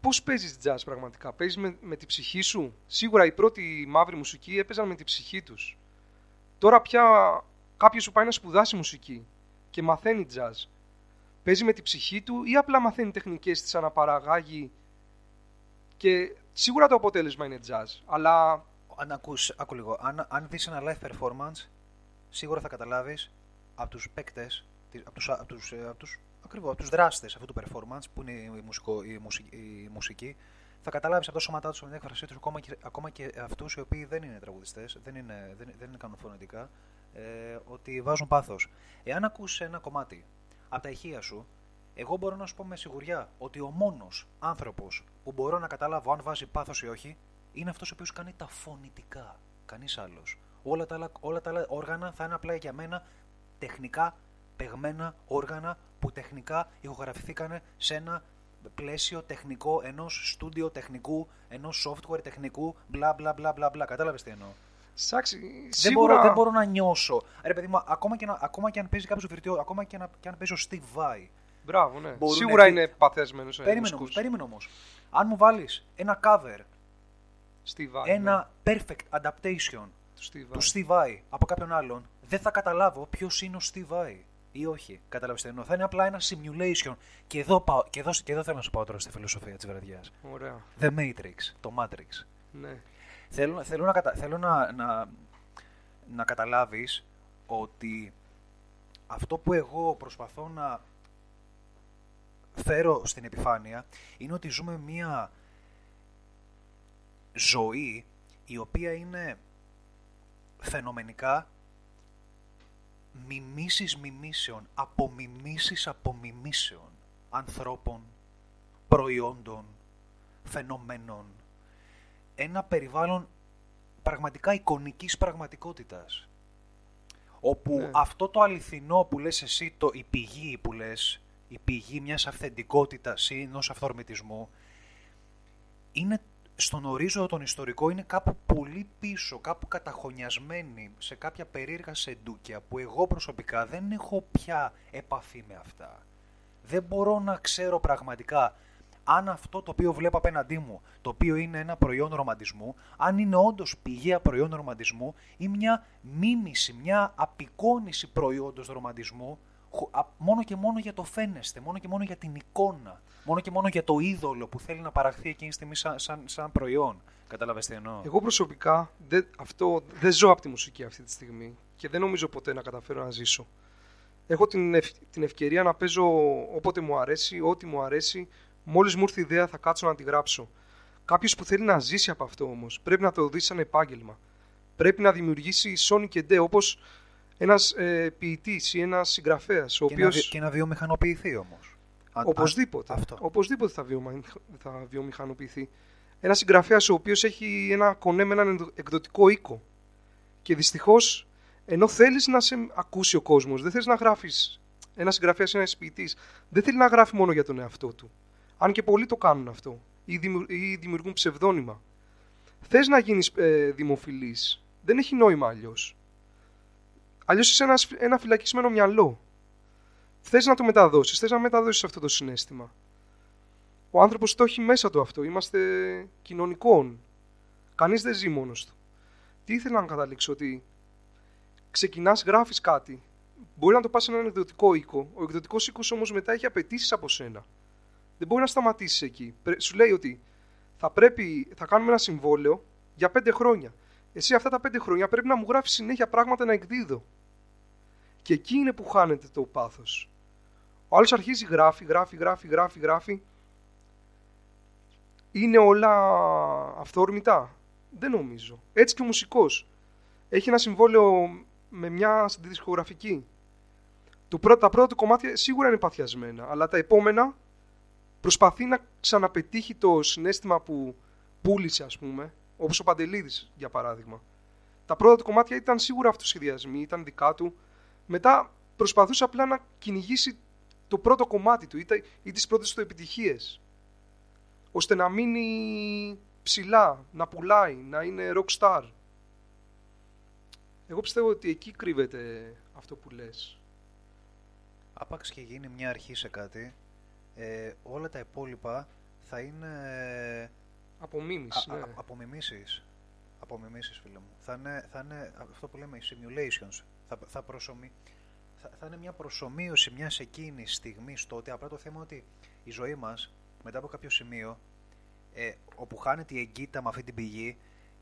Πώς παίζεις jazz πραγματικά. Παίζεις με τη ψυχή σου. Σίγουρα οι πρώτοι μαύροι μουσικοί έπαιζαν με τη ψυχή τους. Τώρα πια... Κάποιος που πάει να σπουδάσει μουσική και μαθαίνει jazz, παίζει με τη ψυχή του ή απλά μαθαίνει τεχνικές, τις αναπαραγάγει και σίγουρα το αποτέλεσμα είναι jazz, αλλά... Άκου λίγο, αν δεις ένα live performance, σίγουρα θα καταλάβεις από τους παίκτες, από τους δράστες αυτού του performance που είναι η μουσική, θα καταλάβεις από τα σώματά τους, από την έκφρασή τους, ακόμα και αυτούς οι οποίοι δεν είναι τραγουδιστές, δεν κάνουν φωνητικά, ότι βάζουν πάθος. Εάν ακούσεις ένα κομμάτι από τα ηχεία σου, εγώ μπορώ να σου πω με σιγουριά ότι ο μόνος άνθρωπος που μπορώ να καταλάβω αν βάζει πάθος ή όχι είναι αυτός ο οποίος κάνει τα φωνητικά. Κανείς άλλος. Όλα τα άλλα όργανα θα είναι απλά για μένα τεχνικά παιγμένα όργανα που τεχνικά ηχογραφηθήκανε σε ένα πλαίσιο τεχνικό, ενός στούντιο τεχνικού, ενός software τεχνικού, μπλα μπλα μπλα μπλα μπλα. Κατάλαβες τι εννοώ. Σίγουρα... Δεν μπορώ να νιώσω. Ρε παιδί μου, ακόμα και αν παίζει κάποιος βιρτιό, ακόμα και αν παίζει ο Steve Vai. Μπράβο, ναι. Σίγουρα είναι παθιασμένος. Περίμενε όμως. Αν μου βάλεις ένα cover, Steve Vai, ένα perfect adaptation του Steve Vai από κάποιον άλλον, δεν θα καταλάβω ποιος είναι ο Steve Vai ή όχι. Καταλαβαίνετε, εννοώ. Θα είναι απλά ένα simulation. Και εδώ θέλω να σου πάω τώρα στη φιλοσοφία της βραδιάς. Ωραία. The Matrix, το Matrix. Ναι. Θέλω να καταλάβεις ότι αυτό που εγώ προσπαθώ να φέρω στην επιφάνεια είναι ότι ζούμε μία ζωή η οποία είναι φαινομενικά μιμήσεις μιμήσεων, απομιμήσεις απομιμήσεων ανθρώπων, προϊόντων, φαινομένων. Ένα περιβάλλον πραγματικά εικονικής πραγματικότητας. Όπου αυτό το αληθινό που λες εσύ, η πηγή μιας αυθεντικότητας ή ενός αυθορμητισμού, είναι στον ορίζοντα τον ιστορικό, είναι κάπου πολύ πίσω, κάπου καταχωνιασμένη σε κάποια περίεργα σεντούκια που εγώ προσωπικά δεν έχω πια επαφή με αυτά. Δεν μπορώ να ξέρω πραγματικά... αν αυτό το οποίο βλέπω απέναντί μου, το οποίο είναι ένα προϊόν ρομαντισμού, αν είναι όντως πηγαία προϊόν ρομαντισμού ή μια μίμηση, μια απεικόνηση προϊόντος ρομαντισμού, μόνο και μόνο για το φαίνεστε, μόνο και μόνο για την εικόνα, μόνο και μόνο για το είδωλο που θέλει να παραχθεί εκείνη τη στιγμή σαν προϊόν. Καταλαβαίνετε τι εννοώ. Εγώ προσωπικά δεν ζω από τη μουσική αυτή τη στιγμή και δεν νομίζω ποτέ να καταφέρω να ζήσω. Έχω την ευκαιρία να παίζω όποτε μου αρέσει, ό,τι μου αρέσει. Μόλις μου ήρθε η ιδέα, θα κάτσω να τη γράψω. Κάποιος που θέλει να ζήσει από αυτό όμως, πρέπει να το δει σαν επάγγελμα. Πρέπει να δημιουργήσει Sony και Ντε, όπως ένας ποιητής ή ένας συγγραφέας. Και να βιομηχανοποιηθεί όμως. Οπωσδήποτε θα βιομηχανοποιηθεί. Ένας συγγραφέας ο οποίος έχει ένα κονέ με έναν εκδοτικό οίκο. Και δυστυχώς, ενώ θέλεις να σε ακούσει ο κόσμος, δεν θέλεις να γράφεις. Ένας συγγραφέας ή ένας ποιητής δεν θέλει να γράφει μόνο για τον εαυτό του. Αν και πολλοί το κάνουν αυτό ή δημιουργούν ψευδόνυμα. Θες να γίνεις δημοφιλής. Δεν έχει νόημα αλλιώς. Αλλιώς είσαι ένα φυλακισμένο μυαλό. θες να το μεταδώσεις, θες να μεταδώσεις αυτό το συναίσθημα. Ο άνθρωπος το έχει μέσα του αυτό, είμαστε κοινωνικόν. Κανείς δεν ζει μόνος του. Τι ήθελα να καταλήξω, ότι ξεκινάς, γράφεις κάτι. Μπορεί να το πας σε έναν εκδοτικό οίκο. Ο εκδοτικός οίκος όμως μετά έχει απαιτήσεις από σένα. Δεν μπορεί να σταματήσεις εκεί. Σου λέει ότι θα κάνουμε ένα συμβόλαιο για 5 χρόνια. Εσύ αυτά τα 5 χρόνια πρέπει να μου γράφεις συνέχεια πράγματα να εκδίδω. Και εκεί είναι που χάνεται το πάθος. Ο άλλος αρχίζει γράφει. Είναι όλα αυθόρμητα. Δεν νομίζω. Έτσι και ο μουσικός. Έχει ένα συμβόλαιο με μια δισκογραφική. Τα πρώτα του κομμάτια σίγουρα είναι παθιασμένα, αλλά τα επόμενα προσπαθεί να ξαναπετύχει το συναίσθημα που πούλησε, ας πούμε, όπως ο Παντελίδης, για παράδειγμα. Τα πρώτα του κομμάτια ήταν σίγουρα αυτοσχεδιασμοί, ήταν δικά του. Μετά προσπαθούσε απλά να κυνηγήσει το πρώτο κομμάτι του ή τις πρώτες του επιτυχίες, ώστε να μείνει ψηλά, να πουλάει, να είναι rockstar. Εγώ πιστεύω ότι εκεί κρύβεται αυτό που λες. Άπαξ και γίνει μια αρχή σε κάτι, όλα τα υπόλοιπα θα είναι απομιμήσεις, φίλε μου. Θα είναι αυτό που λέμε simulations. Θα είναι μια προσομοίωση μιας εκείνης στιγμής τότε. Απλά το θέμα ότι η ζωή μας, μετά από κάποιο σημείο, όπου χάνεται η εγκύτητα με αυτή την πηγή,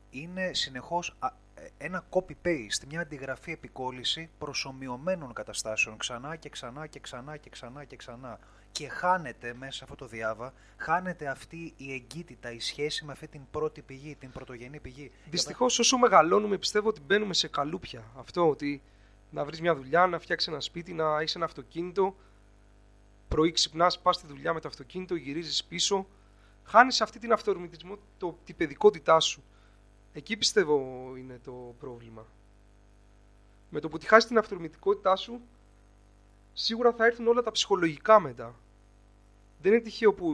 είναι συνεχώς ένα copy-paste, μια αντιγραφή επικόλληση προσομοιωμένων καταστάσεων ξανά και ξανά. Και χάνεται μέσα σε αυτό το διάβα, χάνεται αυτή η εγκύτητα, η σχέση με αυτή την πρώτη πηγή, την πρωτογενή πηγή. Δυστυχώς όσο μεγαλώνουμε, πιστεύω ότι μπαίνουμε σε καλούπια. Αυτό ότι να βρεις μια δουλειά, να φτιάξεις ένα σπίτι, να έχεις ένα αυτοκίνητο, πρωί ξυπνάς, πας στη δουλειά με το αυτοκίνητο, γυρίζεις πίσω, χάνεις αυτή την αυτορμητισμό, την παιδικότητά σου. Εκεί πιστεύω είναι το πρόβλημα. Με το που τη χάσεις την αυτορμητικότητά σου, σίγουρα θα έρθουν όλα τα ψυχολογικά μετά. Δεν είναι τυχαίο που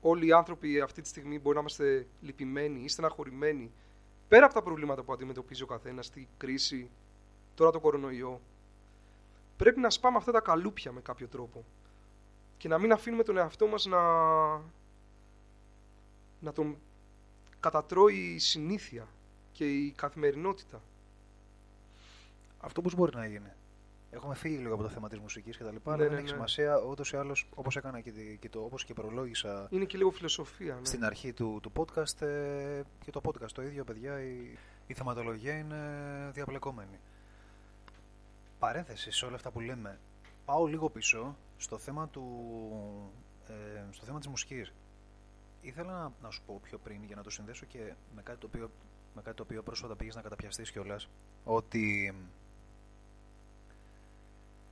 όλοι οι άνθρωποι αυτή τη στιγμή μπορεί να είμαστε λυπημένοι ή στεναχωρημένοι. Πέρα από τα προβλήματα που αντιμετωπίζει ο καθένας, τη κρίση, τώρα το κορονοϊό. Πρέπει να σπάμε αυτά τα καλούπια με κάποιο τρόπο. Και να μην αφήνουμε τον εαυτό μας να τον κατατρώει η συνήθεια και η καθημερινότητα. Αυτό πώς μπορεί να γίνει? Έχουμε φύγει λίγο από το θέμα της μουσικής και τα λοιπά, αλλά δεν έχει σημασία, ούτως ή άλλως, όπως έκανα όπως και προλόγησα. Είναι και λίγο φιλοσοφία. Ναι. Στην αρχή του podcast, και το podcast το ίδιο, παιδιά, η θεματολογία είναι διαπλεκόμενη. Παρένθεση σε όλα αυτά που λέμε. Πάω λίγο πίσω στο θέμα στο θέμα της μουσικής. Ήθελα να σου πω πιο πριν, για να το συνδέσω και με κάτι το οποίο πρόσφατα πήγες να καταπιαστείς κιόλας, ότι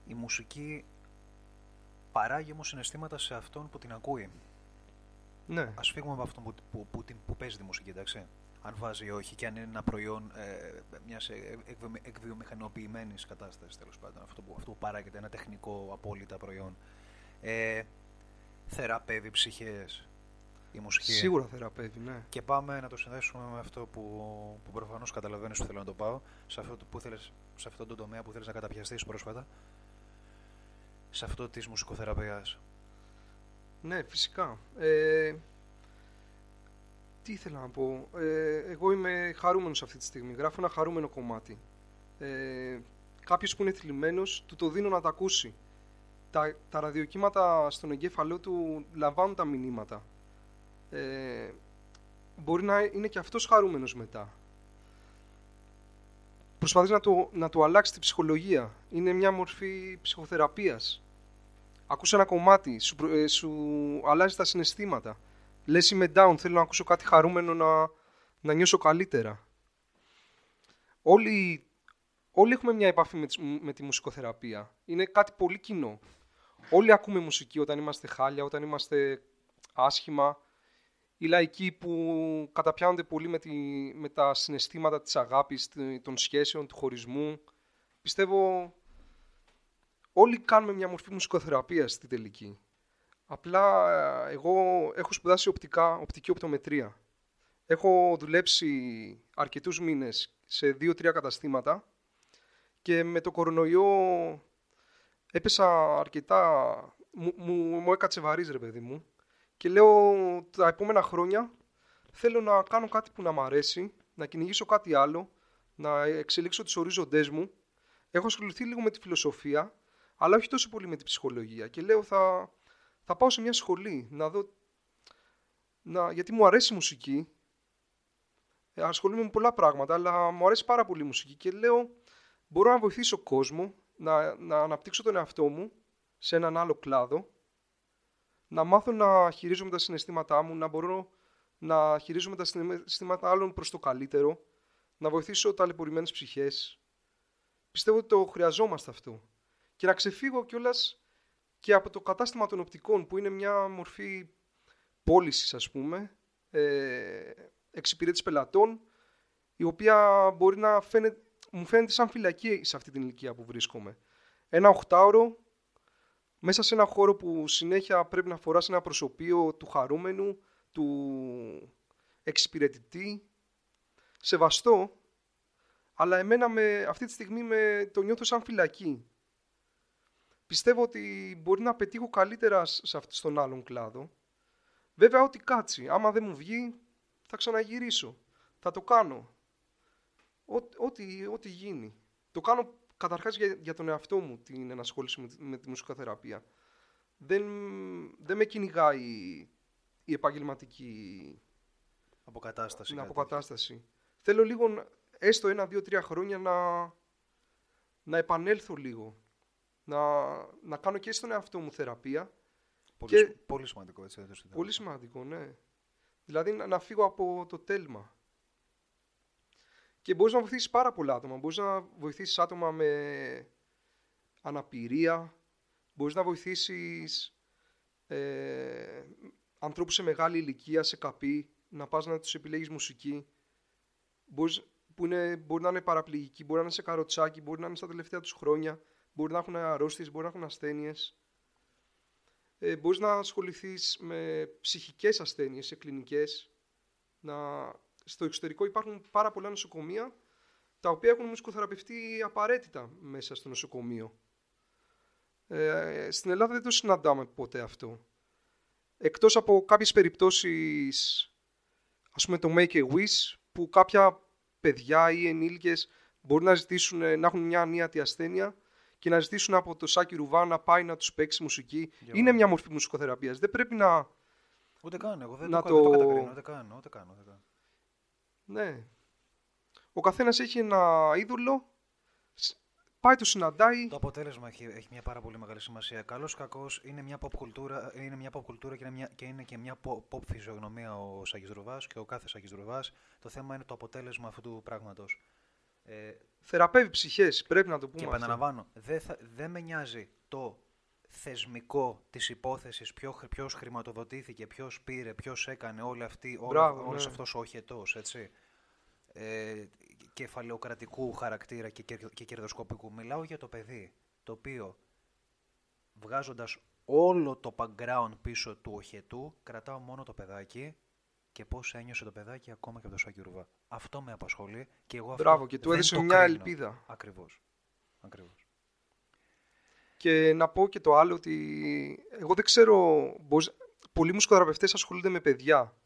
η μουσική παράγει όμως συναισθήματα σε αυτόν που την ακούει. Ναι. Ας φύγουμε από αυτόν που παίζει τη μουσική, εντάξει. Αν βάζει ή όχι, και αν είναι ένα προϊόν μιας εκβιομηχανοποιημένης κατάστασης, τέλος πάντων, αυτό που παράγεται, ένα τεχνικό απόλυτα προϊόν. Θεραπεύει ψυχές η μουσική. Σίγουρα θεραπεύει, ναι. Και πάμε να το συνδέσουμε με αυτό που προφανώς καταλαβαίνεις που θέλω να το πάω, σε αυτόν τον τομέα που θέλεις να καταπιαστείς πρόσφατα, σε αυτό της μουσικοθεραπείας. Ναι, φυσικά. Τι ήθελα να πω. Εγώ είμαι χαρούμενος αυτή τη στιγμή. Γράφω ένα χαρούμενο κομμάτι. Κάποιος που είναι θλιμμένος, του το δίνω να τα ακούσει. Τα ραδιοκύματα στον εγκέφαλό του λαμβάνουν τα μηνύματα. Μπορεί να είναι και αυτός χαρούμενος μετά. Προσπαθείς να του αλλάξεις την ψυχολογία. Είναι μια μορφή ψυχοθεραπείας. Ακούς ένα κομμάτι, σου αλλάζει τα συναισθήματα. Λες είμαι down, θέλω να ακούσω κάτι χαρούμενο να νιώσω καλύτερα. Όλοι έχουμε μια επαφή με τη μουσικοθεραπεία. Είναι κάτι πολύ κοινό. Όλοι ακούμε μουσική όταν είμαστε χάλια, όταν είμαστε άσχημα. Οι λαϊκοί που καταπιάνονται πολύ με τα συναισθήματα της αγάπης, των σχέσεων, του χωρισμού. Πιστεύω όλοι κάνουμε μια μορφή μουσικοθεραπείας στη τελική. Απλά εγώ έχω σπουδάσει οπτική οπτομετρία. Έχω δουλέψει αρκετούς μήνες σε 2-3 καταστήματα και με το κορονοϊό έπεσα αρκετά, μου έκατσε βαρύς ρε παιδί μου και λέω τα επόμενα χρόνια θέλω να κάνω κάτι που να μ' αρέσει, να κυνηγήσω κάτι άλλο, να εξελίξω τις ορίζοντές μου. Έχω ασχοληθεί λίγο με τη φιλοσοφία, αλλά όχι τόσο πολύ με τη ψυχολογία και λέω θα πάω σε μια σχολή να δω, γιατί μου αρέσει η μουσική. Ασχολούμαι με πολλά πράγματα, αλλά μου αρέσει πάρα πολύ η μουσική και λέω μπορώ να βοηθήσω κόσμο, να αναπτύξω τον εαυτό μου σε έναν άλλο κλάδο, να μάθω να χειρίζομαι τα συναισθήματά μου, να μπορώ να χειρίζομαι τα συναισθήματα άλλων προς το καλύτερο, να βοηθήσω ταλαιπωρημένες ψυχές. Πιστεύω ότι το χρειαζόμαστε αυτό. Και να ξεφύγω κιόλας και από το κατάστημα των οπτικών, που είναι μια μορφή πώλησης, ας πούμε, εξυπηρέτηση πελατών, η οποία μπορεί να μου φαίνεται σαν φυλακή σε αυτή την ηλικία που βρίσκομαι. Ένα 8ωρο, μέσα σε ένα χώρο που συνέχεια πρέπει να φοράς ένα προσωπείο του χαρούμενου, του εξυπηρετητή, σεβαστό, αλλά εμένα αυτή τη στιγμή το νιώθω σαν φυλακή. Πιστεύω ότι μπορεί να πετύχω καλύτερα στον άλλον κλάδο. Βέβαια, ό,τι κάτσει, άμα δεν μου βγει, θα ξαναγυρίσω, θα το κάνω, ό,τι γίνει. Το κάνω καταρχάς για τον εαυτό μου, την ενασχόληση με τη μουσικοθεραπεία. Δεν με κυνηγάει η επαγγελματική αποκατάσταση. Θέλω λίγο, έστω 1, 2, 3 χρόνια να επανέλθω λίγο, να κάνω και στον εαυτό μου θεραπεία. Πολύ σημαντικό, έτσι. Πολύ σημαντικό, ναι. Δηλαδή να φύγω από το τέλμα. Και μπορείς να βοηθήσεις πάρα πολλά άτομα. Μπορείς να βοηθήσεις άτομα με αναπηρία. Μπορείς να βοηθήσεις ανθρώπους σε μεγάλη ηλικία, σε καπή. Να πας να τους επιλέγεις μουσική. Μπορεί να είναι παραπληγικοί, μπορεί να είναι σε καροτσάκι, μπορεί να είναι στα τελευταία τους χρόνια. Μπορεί να έχουν αρρώστιες, μπορεί να έχουν ασθένειες. Μπορείς να ασχοληθείς με ψυχικές ασθένειες, σε κλινικές. Στο εξωτερικό υπάρχουν πάρα πολλά νοσοκομεία, τα οποία έχουν μουσικοθεραπευτεί απαραίτητα μέσα στο νοσοκομείο. Στην Ελλάδα δεν το συναντάμε ποτέ αυτό. Εκτός από κάποιες περιπτώσεις, ας πούμε το Make-A-Wish, που κάποια παιδιά ή ενήλικες μπορεί να έχουν μια ανίατη ασθένεια και να ζητήσουν από το Σάκη Ρουβά να πάει να τους παίξει μουσική. Είναι μια μορφή μουσικοθεραπείας. Δεν πρέπει να... Ούτε καν, εγώ δεν το κατακρίνω. Ούτε κάνω. Ναι. Ο καθένας έχει ένα είδωλο, πάει, το συναντάει. Το αποτέλεσμα έχει μια πάρα πολύ μεγάλη σημασία. Καλός κακός, είναι μια pop κουλτούρα, είναι και μια pop φυσιογνωμία ο Σάκης Ρουβάς και ο κάθε Σάκης Ρουβάς. Το θέμα είναι το αποτέλεσμα αυτού του πράγματος. Θεραπεύει ψυχές, πρέπει να το πούμε. Και επαναλαμβάνω, δεν με νοιάζει το θεσμικό της υπόθεσης, ποιος χρηματοδοτήθηκε, ποιος πήρε, ποιος έκανε όλος αυτός ο οχετός, έτσι, κεφαλαιοκρατικού χαρακτήρα και κερδοσκοπικού. Μιλάω για το παιδί, το οποίο βγάζοντας όλο το background πίσω του οχετού, κρατάω μόνο το παιδάκι και πώς ένιωσε το παιδάκι ακόμα και από το Σάκη Ρουβά. Αυτό με απασχολεί και εγώ αυτό. Μπράβο, και του έδωσε μια ελπίδα. Ακριβώς. Και να πω και το άλλο, ότι εγώ δεν ξέρω, πολλοί μουσικοθεραπευτές ασχολούνται με παιδιά.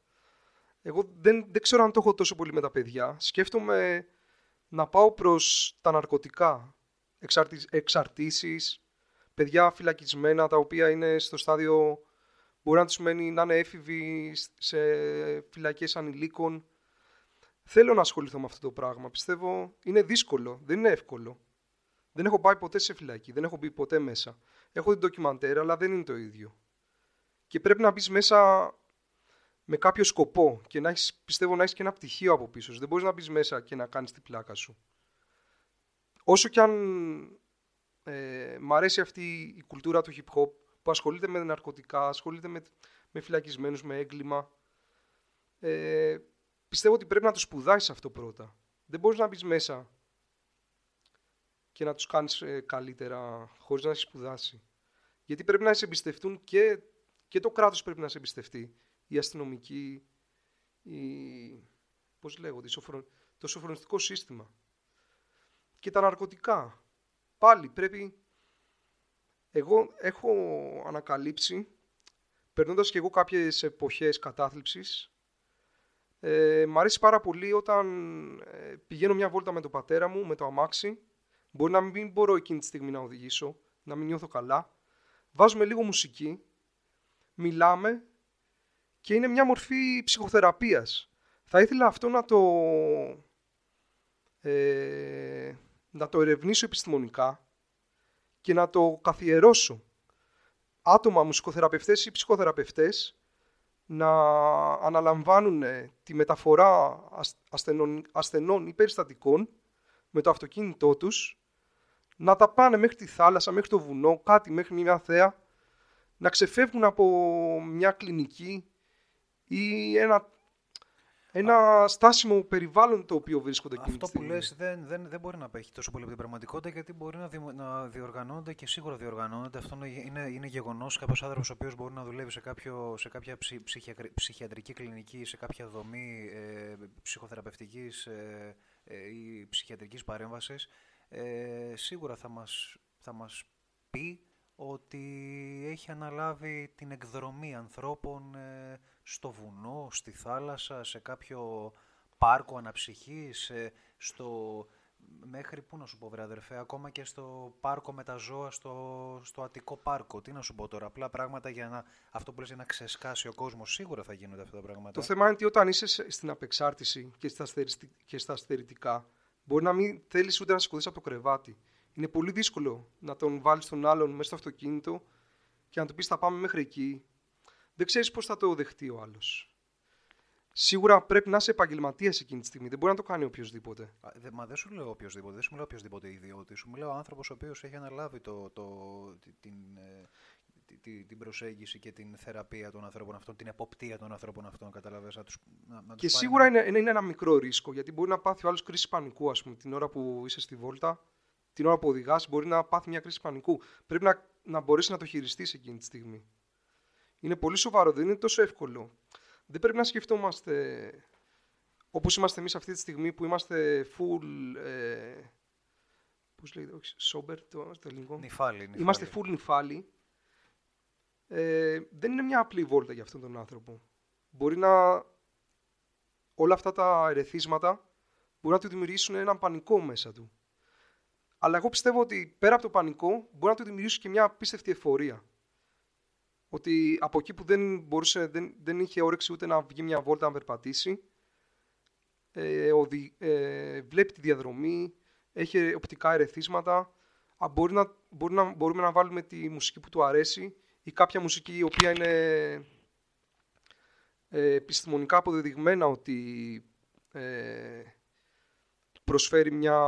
Εγώ δεν ξέρω αν το έχω τόσο πολύ με τα παιδιά. Σκέφτομαι να πάω προς τα ναρκωτικά, εξαρτήσεις, παιδιά φυλακισμένα, τα οποία είναι στο στάδιο, μπορεί να τους μένει να είναι έφηβοι σε φυλακές ανηλίκων. Θέλω να ασχοληθώ με αυτό το πράγμα. Πιστεύω είναι δύσκολο, δεν είναι εύκολο. Δεν έχω πάει ποτέ σε φυλακή, δεν έχω μπει ποτέ μέσα. Έχω την ντοκιμαντέρ, αλλά δεν είναι το ίδιο. Και πρέπει να μπεις μέσα με κάποιο σκοπό και πιστεύω να έχεις και ένα πτυχίο από πίσω. Δεν μπορείς να μπεις μέσα και να κάνεις την πλάκα σου. Όσο κι αν μ' αρέσει αυτή η κουλτούρα του hip hop, που ασχολείται με ναρκωτικά, ασχολείται με φυλακισμένους, με έγκλημα. Πιστεύω ότι πρέπει να το σπουδάσεις αυτό πρώτα. Δεν μπορείς να μπεις μέσα και να τους κάνεις καλύτερα χωρίς να έχεις σπουδάσει. Γιατί πρέπει να σε εμπιστευτούν και το κράτος πρέπει να σε εμπιστευτεί. Η αστυνομική, το σοφρονιστικό σύστημα. Και τα ναρκωτικά. Πάλι πρέπει Εγώ έχω ανακαλύψει, περνώντας και εγώ κάποιες εποχές κατάθλιψης, μ' αρέσει πάρα πολύ όταν πηγαίνω μια βόλτα με τον πατέρα μου, με το αμάξι. Μπορεί να μην μπορώ εκείνη τη στιγμή να οδηγήσω, να μην νιώθω καλά. Βάζουμε λίγο μουσική, μιλάμε και είναι μια μορφή ψυχοθεραπείας. Θα ήθελα αυτό να το ερευνήσω επιστημονικά και να το καθιερώσω. Άτομα, μουσικοθεραπευτές ή ψυχοθεραπευτές, να αναλαμβάνουν τη μεταφορά ασθενών ή περιστατικών με το αυτοκίνητό τους, να τα πάνε μέχρι τη θάλασσα, μέχρι το βουνό, κάτι μέχρι μια θέα, να ξεφεύγουν από μια κλινική ή ένα στάσιμο περιβάλλον το οποίο βρίσκονται εκείνη τη στιγμή. Αυτό που λες δεν μπορεί να παίχει τόσο πολύ από την πραγματικότητα, γιατί μπορεί να διοργανώνονται και σίγουρα διοργανώνονται. Αυτό είναι γεγονός. Κάποιος άνθρωπος ο οποίος μπορεί να δουλεύει σε κάποια ψυχιατρική κλινική, σε κάποια δομή ψυχοθεραπευτικής ή ψυχιατρικής παρέμβασης, σίγουρα θα μας πει ότι έχει αναλάβει την εκδρομή ανθρώπων στο βουνό, στη θάλασσα, σε κάποιο πάρκο αναψυχής, μέχρι πού να σου πω, βρε αδερφέ, ακόμα και στο πάρκο με τα ζώα, στο Αττικό πάρκο. Τι να σου πω τώρα, απλά πράγματα αυτό που λες, για να ξεσκάσει ο κόσμος, σίγουρα θα γίνονται αυτά τα πράγματα. Το θέμα είναι ότι όταν είσαι στην απεξάρτηση και στα στερητικά, μπορεί να μην θέλεις ούτε να σηκωθείς από το κρεβάτι. Είναι πολύ δύσκολο να τον βάλεις τον άλλον μέσα στο αυτοκίνητο και να του πεις θα πάμε μέχρι εκεί. Δεν ξέρεις πώς θα το δεχτεί ο άλλος. Σίγουρα πρέπει να είσαι επαγγελματίας εκείνη τη στιγμή. Δεν μπορεί να το κάνει οποιοδήποτε. Μα δεν σου λέω οποιοδήποτε. Δεν σου μιλάω οποιοδήποτε ιδιώτη. Σου μιλάω άνθρωπος ο οποίος έχει αναλάβει την προσέγγιση και την θεραπεία των ανθρώπων αυτών, την εποπτεία των ανθρώπων αυτών. Καταλαβαίνεις. Και σίγουρα είναι ένα μικρό ρίσκο, γιατί μπορεί να πάθει ο άλλος κρίση πανικού, ας πούμε, την ώρα που είσαι στη βόλτα. Την ώρα που οδηγάς μπορεί να πάθει μια κρίση πανικού. Πρέπει να μπορείς να το χειριστείς εκείνη τη στιγμή. Είναι πολύ σοβαρό, δεν είναι τόσο εύκολο. Δεν πρέπει να σκεφτόμαστε όπως είμαστε εμείς αυτή τη στιγμή που είμαστε full... πώς λέγεται, όχι, sober, το ελληνικό. Νυφάλι. Είμαστε full νυφάλι. Δεν είναι μια απλή βόλτα για αυτόν τον άνθρωπο. Μπορεί να... Όλα αυτά τα ερεθίσματα μπορεί να του δημιουργήσουν έναν πανικό μέσα του. Αλλά εγώ πιστεύω ότι πέρα από το πανικό μπορεί να του δημιουργήσει και μια απίστευτη εφορία. Ότι από εκεί που δεν είχε όρεξη ούτε να βγει μια βόλτα να περπατήσει, βλέπει τη διαδρομή, έχει οπτικά ερεθίσματα, μπορούμε να βάλουμε τη μουσική που του αρέσει ή κάποια μουσική η οποία είναι επιστημονικά αποδεδειγμένα ότι προσφέρει μια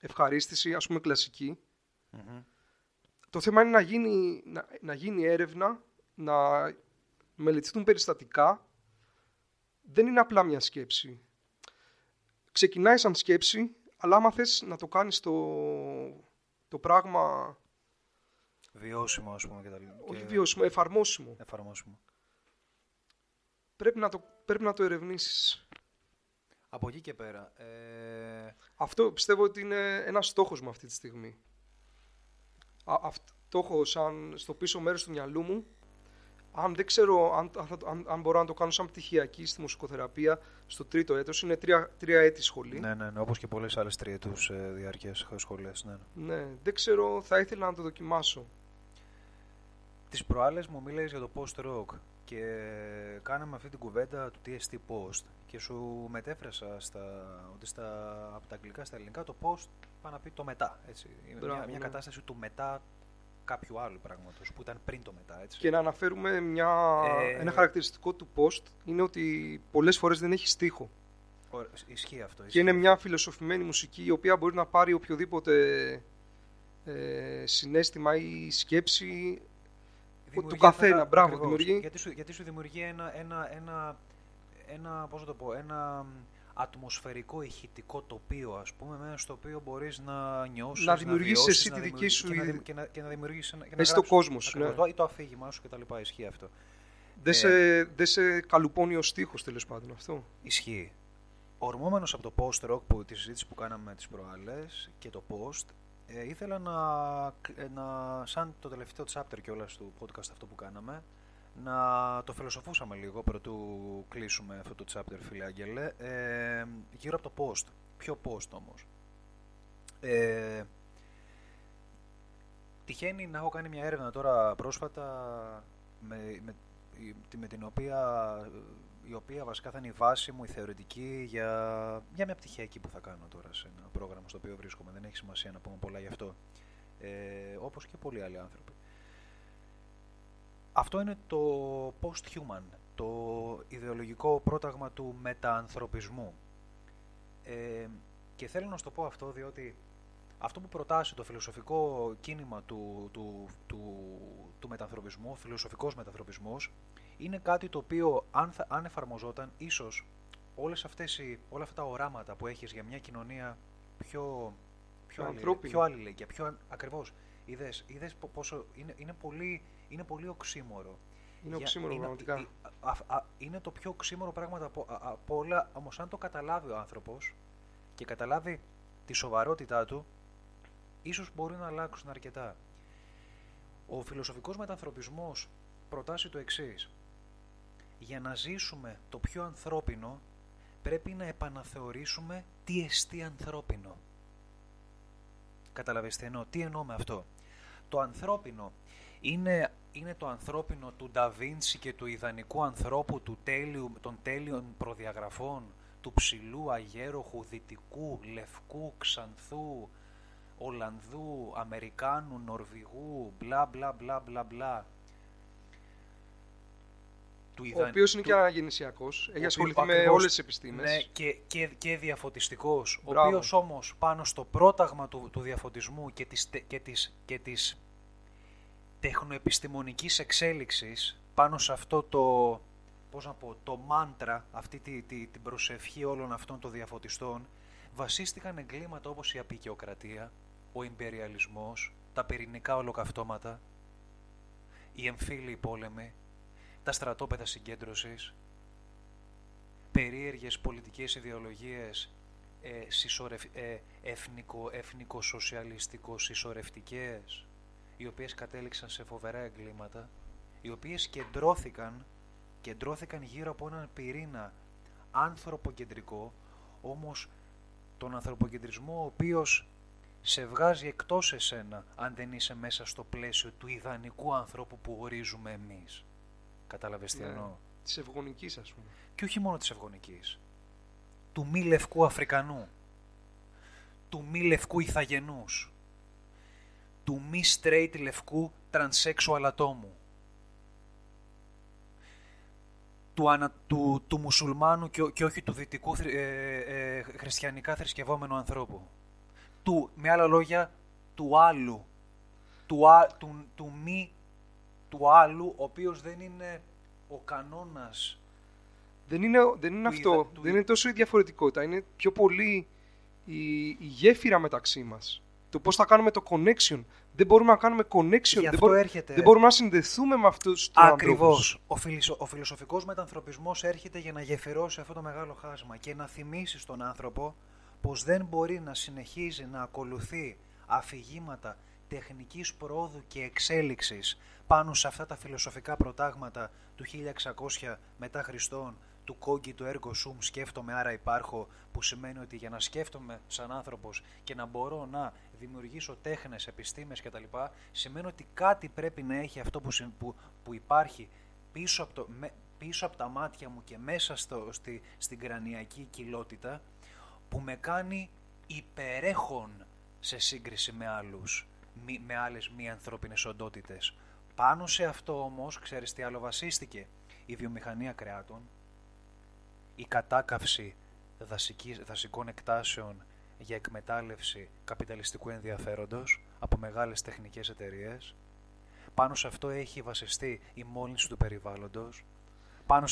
ευχαρίστηση, ας πούμε κλασική. Mm-hmm. Το θέμα είναι να γίνει έρευνα, να μελετηθούν περιστατικά. Δεν είναι απλά μια σκέψη. Ξεκινάει σαν σκέψη, αλλά άμα θες να το κάνεις το πράγμα... Βιώσιμο, ας πούμε. Όχι βιώσιμο, εφαρμόσιμο. Πρέπει να το ερευνήσεις. Από εκεί και πέρα. Αυτό πιστεύω ότι είναι ένας στόχος μου αυτή τη στιγμή. Το έχω σαν στο πίσω μέρος του μυαλού μου. Αν δεν ξέρω αν μπορώ να το κάνω σαν πτυχιακή στη μουσικοθεραπεία στο τρίτο έτος, είναι 3 έτη σχολή. Ναι, όπως και πολλές άλλες τριετούς διάρκειες σχολές. Ναι, δεν ξέρω, θα ήθελα να το δοκιμάσω. Τις προάλλες μου μίλαγες για το post-rock και κάναμε αυτή την κουβέντα του TST post και σου μετέφρασα ότι από τα αγγλικά στα ελληνικά το post πάει να πει το μετά. Έτσι. Μια κατάσταση του μετά κάποιου άλλου πράγματος που ήταν πριν το μετά. Έτσι. Και να αναφέρουμε ένα χαρακτηριστικό του post είναι ότι πολλές φορές δεν έχει στίχο. Ισχύει αυτό. Και είναι μια φιλοσοφημένη μουσική η οποία μπορεί να πάρει οποιοδήποτε συναίσθημα ή σκέψη του καθένα, μπράβο, δημιουργεί. Γιατί σου δημιουργεί ένα ατμοσφαιρικό ηχητικό τοπίο, ας πούμε, μέσα στο οποίο μπορείς να νιώσεις, να δημιουργήσεις εσύ τη δική σου... Και να δημιουργήσεις... Εσύ το κόσμο σου, ναι. Ή το αφήγημά σου και τα λοιπά, ισχύει αυτό. Δεν σε καλουπώνει ο στίχος, τέλος πάντων, αυτό. Ισχύει. Ορμόμενος από το post-rock, τη συζήτηση που κάναμε τις προάλλες, και το post, Ήθελα σαν το τελευταίο chapter κιόλας του podcast αυτό που κάναμε, να το φιλοσοφούσαμε λίγο πρωτού κλείσουμε αυτό το chapter, φίλε Άγγελε, γύρω από το post. Ποιο post όμως? Τυχαίνει να έχω κάνει μια έρευνα τώρα πρόσφατα με την οποία, η οποία βασικά θα είναι η βάση μου, η θεωρητική, για μια πτυχία εκεί που θα κάνω τώρα σε ένα πρόγραμμα στο οποίο βρίσκομαι. Δεν έχει σημασία να πούμε πολλά γι' αυτό, όπως και πολλοί άλλοι άνθρωποι. Αυτό είναι το post-human, το ιδεολογικό πρόταγμα του μεταανθρωπισμού. Και θέλω να σου το πω αυτό, διότι αυτό που προτάσει το φιλοσοφικό κίνημα του μετανθρωπισμού, φιλοσοφικός μετανθρωπισμός, είναι κάτι το οποίο αν εφαρμοζόταν, ίσως όλα αυτά τα οράματα που έχεις για μια κοινωνία πιο αλληλέγγυα, πιο ακριβώς. Είδες πόσο είναι πολύ οξύμορο. Είναι οξύμορο πραγματικά. Είναι το πιο οξύμορο πράγμα από όλα, όμως αν το καταλάβει ο άνθρωπος και καταλάβει τη σοβαρότητά του, ίσως μπορεί να αλλάξουν αρκετά. Ο φιλοσοφικός μετανθρωπισμός προτάσει το εξής. Για να ζήσουμε το πιο ανθρώπινο, πρέπει να επαναθεωρήσουμε τι εστί ανθρώπινο. Καταλαβες τι εννοώ με αυτό. Το ανθρώπινο είναι το ανθρώπινο του Ντα Βίντσι και του ιδανικού ανθρώπου, των τέλειων προδιαγραφών, του ψηλού, αγέροχου, δυτικού, λευκού, ξανθού, Ολλανδού, Αμερικάνου, Νορβηγού, μπλα μπλα μπλα μπλα μπλα. Ο οποίος είναι και αναγεννησιακός, έχει ασχοληθεί με όλες τις επιστήμες. Ναι, και διαφωτιστικός. Μπράβο. Ο οποίος όμως πάνω στο πρόταγμα του διαφωτισμού και της τεχνοεπιστημονικής εξέλιξης, πάνω σε αυτό το μάντρα, αυτή την προσευχή όλων αυτών των διαφωτιστών, βασίστηκαν εγκλήματα όπως η απεικιοκρατία, ο ιμπεριαλισμός, τα πυρηνικά ολοκαυτώματα, οι εμφύλοι πόλεμοι, τα στρατόπεδα συγκέντρωσης, περίεργες πολιτικές ιδεολογίες, εθνικο-σοσιαλιστικο-συσσωρευτικές, οι οποίες κατέληξαν σε φοβερά εγκλήματα, οι οποίες κεντρώθηκαν γύρω από έναν πυρήνα ανθρωποκεντρικό, όμως τον ανθρωποκεντρισμό ο οποίος σε βγάζει εκτός εσένα αν δεν είσαι μέσα στο πλαίσιο του ιδανικού ανθρώπου που ορίζουμε εμείς. Κατάλαβες τι εννοώ? Της ευγονικής, ας πούμε. Και όχι μόνο της ευγονικής. Του μη λευκού Αφρικανού. Του μη λευκού Ιθαγενούς. Του μη straight λευκού τρανσέξουαλ ατόμου. Του μουσουλμάνου και όχι του δυτικού χριστιανικά θρησκευόμενου ανθρώπου. Με άλλα λόγια, του άλλου. Του μη του άλλου, ο οποίος δεν είναι ο κανόνας. Δεν είναι αυτό. Δεν είναι τόσο η διαφορετικότητα. Είναι πιο πολύ η γέφυρα μεταξύ μας. Το πώς θα κάνουμε το connection. Δεν μπορούμε να κάνουμε connection. Δεν μπορούμε να συνδεθούμε με αυτούς τους ανθρώπους. Ακριβώς. Ο φιλοσοφικός μετανθρωπισμός έρχεται για να γεφυρώσει αυτό το μεγάλο χάσμα και να θυμίσει στον άνθρωπο πως δεν μπορεί να συνεχίζει να ακολουθεί αφηγήματα τεχνικής προόδου και εξέλιξης πάνω σε αυτά τα φιλοσοφικά προτάγματα του 1600 μετά Χριστόν, του κόγκι του έργο σουμ, σκέφτομαι άρα υπάρχω, που σημαίνει ότι για να σκέφτομαι σαν άνθρωπος και να μπορώ να δημιουργήσω τέχνες, επιστήμες κτλ, σημαίνει ότι κάτι πρέπει να έχει αυτό που υπάρχει πίσω από τα μάτια μου και μέσα στην κρανιακή κοιλότητα, που με κάνει υπερέχον σε σύγκριση με άλλους, με άλλες μη ανθρώπινες οντότητες. Πάνω σε αυτό όμως, ξέρεις τι άλλο βασίστηκε? Η βιομηχανία κρεάτων, η κατάκαυση δασικών εκτάσεων για εκμετάλλευση καπιταλιστικού ενδιαφέροντος από μεγάλες τεχνικές εταιρείες. Πάνω σε αυτό έχει βασιστεί η μόλυνση του περιβάλλοντος. Πάνω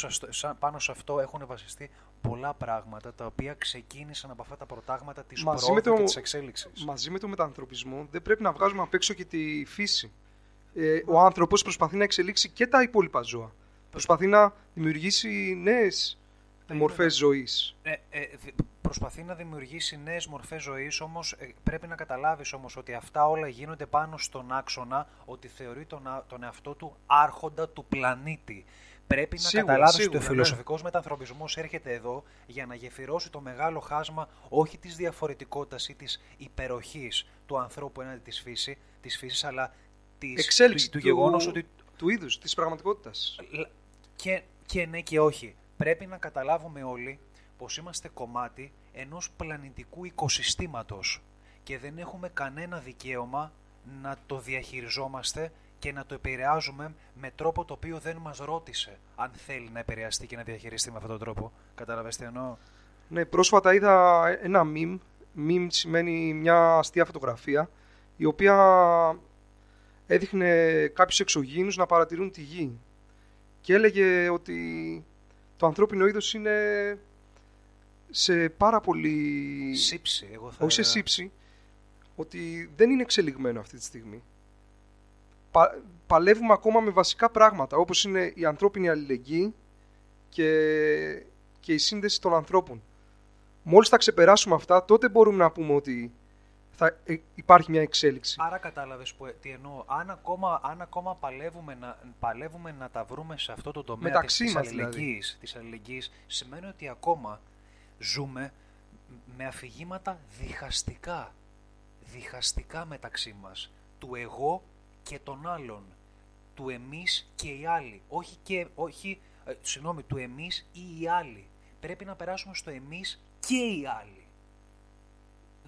σε αυτό έχουν βασιστεί πολλά πράγματα τα οποία ξεκίνησαν από αυτά τα προτάγματα της προόδου και της εξέλιξης. Μαζί με το μετανθρωπισμό δεν πρέπει να βγάζουμε απ' έξω και τη φύση. Ο άνθρωπος προσπαθεί να εξελίξει και τα υπόλοιπα ζώα. Προσπαθεί να δημιουργήσει νέες μορφές ζωής. Προσπαθεί να δημιουργήσει νέες μορφές ζωής, όμως πρέπει να καταλάβεις όμως ότι αυτά όλα γίνονται πάνω στον άξονα ότι θεωρεί τον εαυτό του άρχοντα του πλανήτη. Πρέπει σίγουρα, να καταλάβεις ότι ο φιλοσοφικός μετανθρωπισμός έρχεται εδώ για να γεφυρώσει το μεγάλο χάσμα όχι της διαφορετικότητας ή της υπεροχής του ανθρώπου έναντι της φύσης, αλλά του γεγονός ότι... του είδους, της πραγματικότητας. Και ναι και όχι. Πρέπει να καταλάβουμε όλοι πως είμαστε κομμάτι ενός πλανητικού οικοσυστήματος και δεν έχουμε κανένα δικαίωμα να το διαχειριζόμαστε και να το επηρεάζουμε με τρόπο το οποίο δεν μας ρώτησε αν θέλει να επηρεαστεί και να διαχειριστεί με αυτόν τον τρόπο. Καταλαβαίνεις τι εννοώ? Ναι, πρόσφατα είδα ένα meme. Meme σημαίνει μια αστεία φωτογραφία, η οποία έδειχνε κάποιους εξωγήινους να παρατηρούν τη γη και έλεγε ότι το ανθρώπινο είδος είναι σε πάρα πολύ... σύψη, εγώ θα... όχι σε σύψη, ότι δεν είναι εξελιγμένο αυτή τη στιγμή. Παλεύουμε ακόμα με βασικά πράγματα, όπως είναι η ανθρώπινη αλληλεγγύη και η σύνδεση των ανθρώπων. Μόλις θα ξεπεράσουμε αυτά, τότε μπορούμε να πούμε ότι θα υπάρχει μια εξέλιξη. Άρα κατάλαβες τι εννοώ. Αν ακόμα παλεύουμε να τα βρούμε σε αυτό το τομέα της αλληλεγγύης, σημαίνει ότι ακόμα ζούμε με αφηγήματα διχαστικά μεταξύ μας, του εγώ και των άλλων, του εμείς και οι άλλοι, του εμείς ή οι άλλοι. Πρέπει να περάσουμε στο εμείς και οι άλλοι.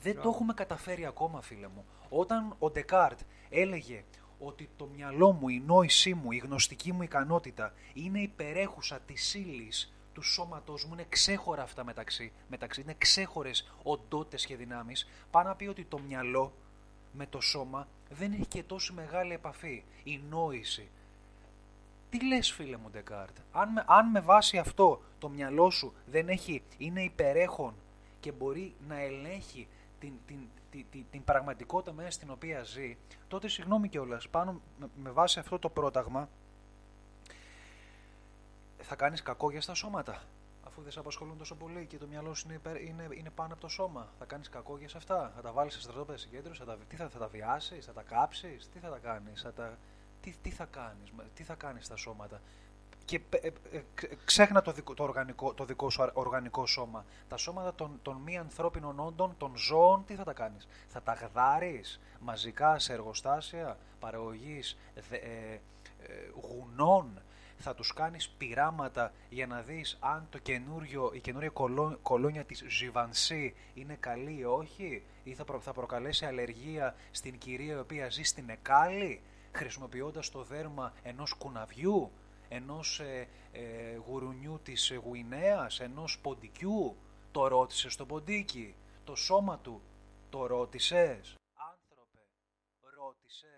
Δεν το έχουμε καταφέρει ακόμα, φίλε μου. Όταν ο Ντεκάρτ έλεγε ότι το μυαλό μου, η νόησή μου, η γνωστική μου ικανότητα είναι υπερέχουσα της ύλης, του σώματός μου, είναι ξέχωρα αυτά μεταξύ, είναι ξέχωρες οντότητες και δυνάμεις, πάει να πει ότι το μυαλό με το σώμα δεν έχει και τόσο μεγάλη επαφή, η νόηση. Τι λες, φίλε μου Ντεκάρτ? Αν με βάση αυτό το μυαλό σου είναι υπερέχον και μπορεί να ελέγχει την πραγματικότητα μέσα στην οποία ζει, τότε συγγνώμη κιόλας, πάνω με βάση αυτό το πρόταγμα θα κάνεις κακό για στα σώματα, αφού δεν σε απασχολούν τόσο πολύ και το μυαλό σου είναι πάνω από το σώμα. Θα κάνεις κακό για σε αυτά. Θα τα βάλεις σε στρατόπεδα συγκέντρωσης, θα τα βιάσεις, θα τα κάψεις, τι θα τα κάνεις, τι θα κάνεις στα σώματα. Και ξέχνα το δικό σου οργανικό σώμα. Τα σώματα των μη ανθρώπινων όντων, των ζώων, τι θα τα κάνεις? Θα τα γδάρεις μαζικά σε εργοστάσια παραγωγής γουνών? Θα τους κάνεις πειράματα για να δεις αν η καινούρια κολόνια της Givenchy είναι καλή ή όχι, ή θα προκαλέσει αλλεργία στην κυρία η οποία ζει στην Εκάλη, χρησιμοποιώντας το δέρμα ενός κουναβιού, ενός γουρουνιού της Γουινέας, ενός ποντικιού. Το ρώτησες το ποντίκι, το σώμα του, το ρώτησες? Άνθρωπε, ρώτησες?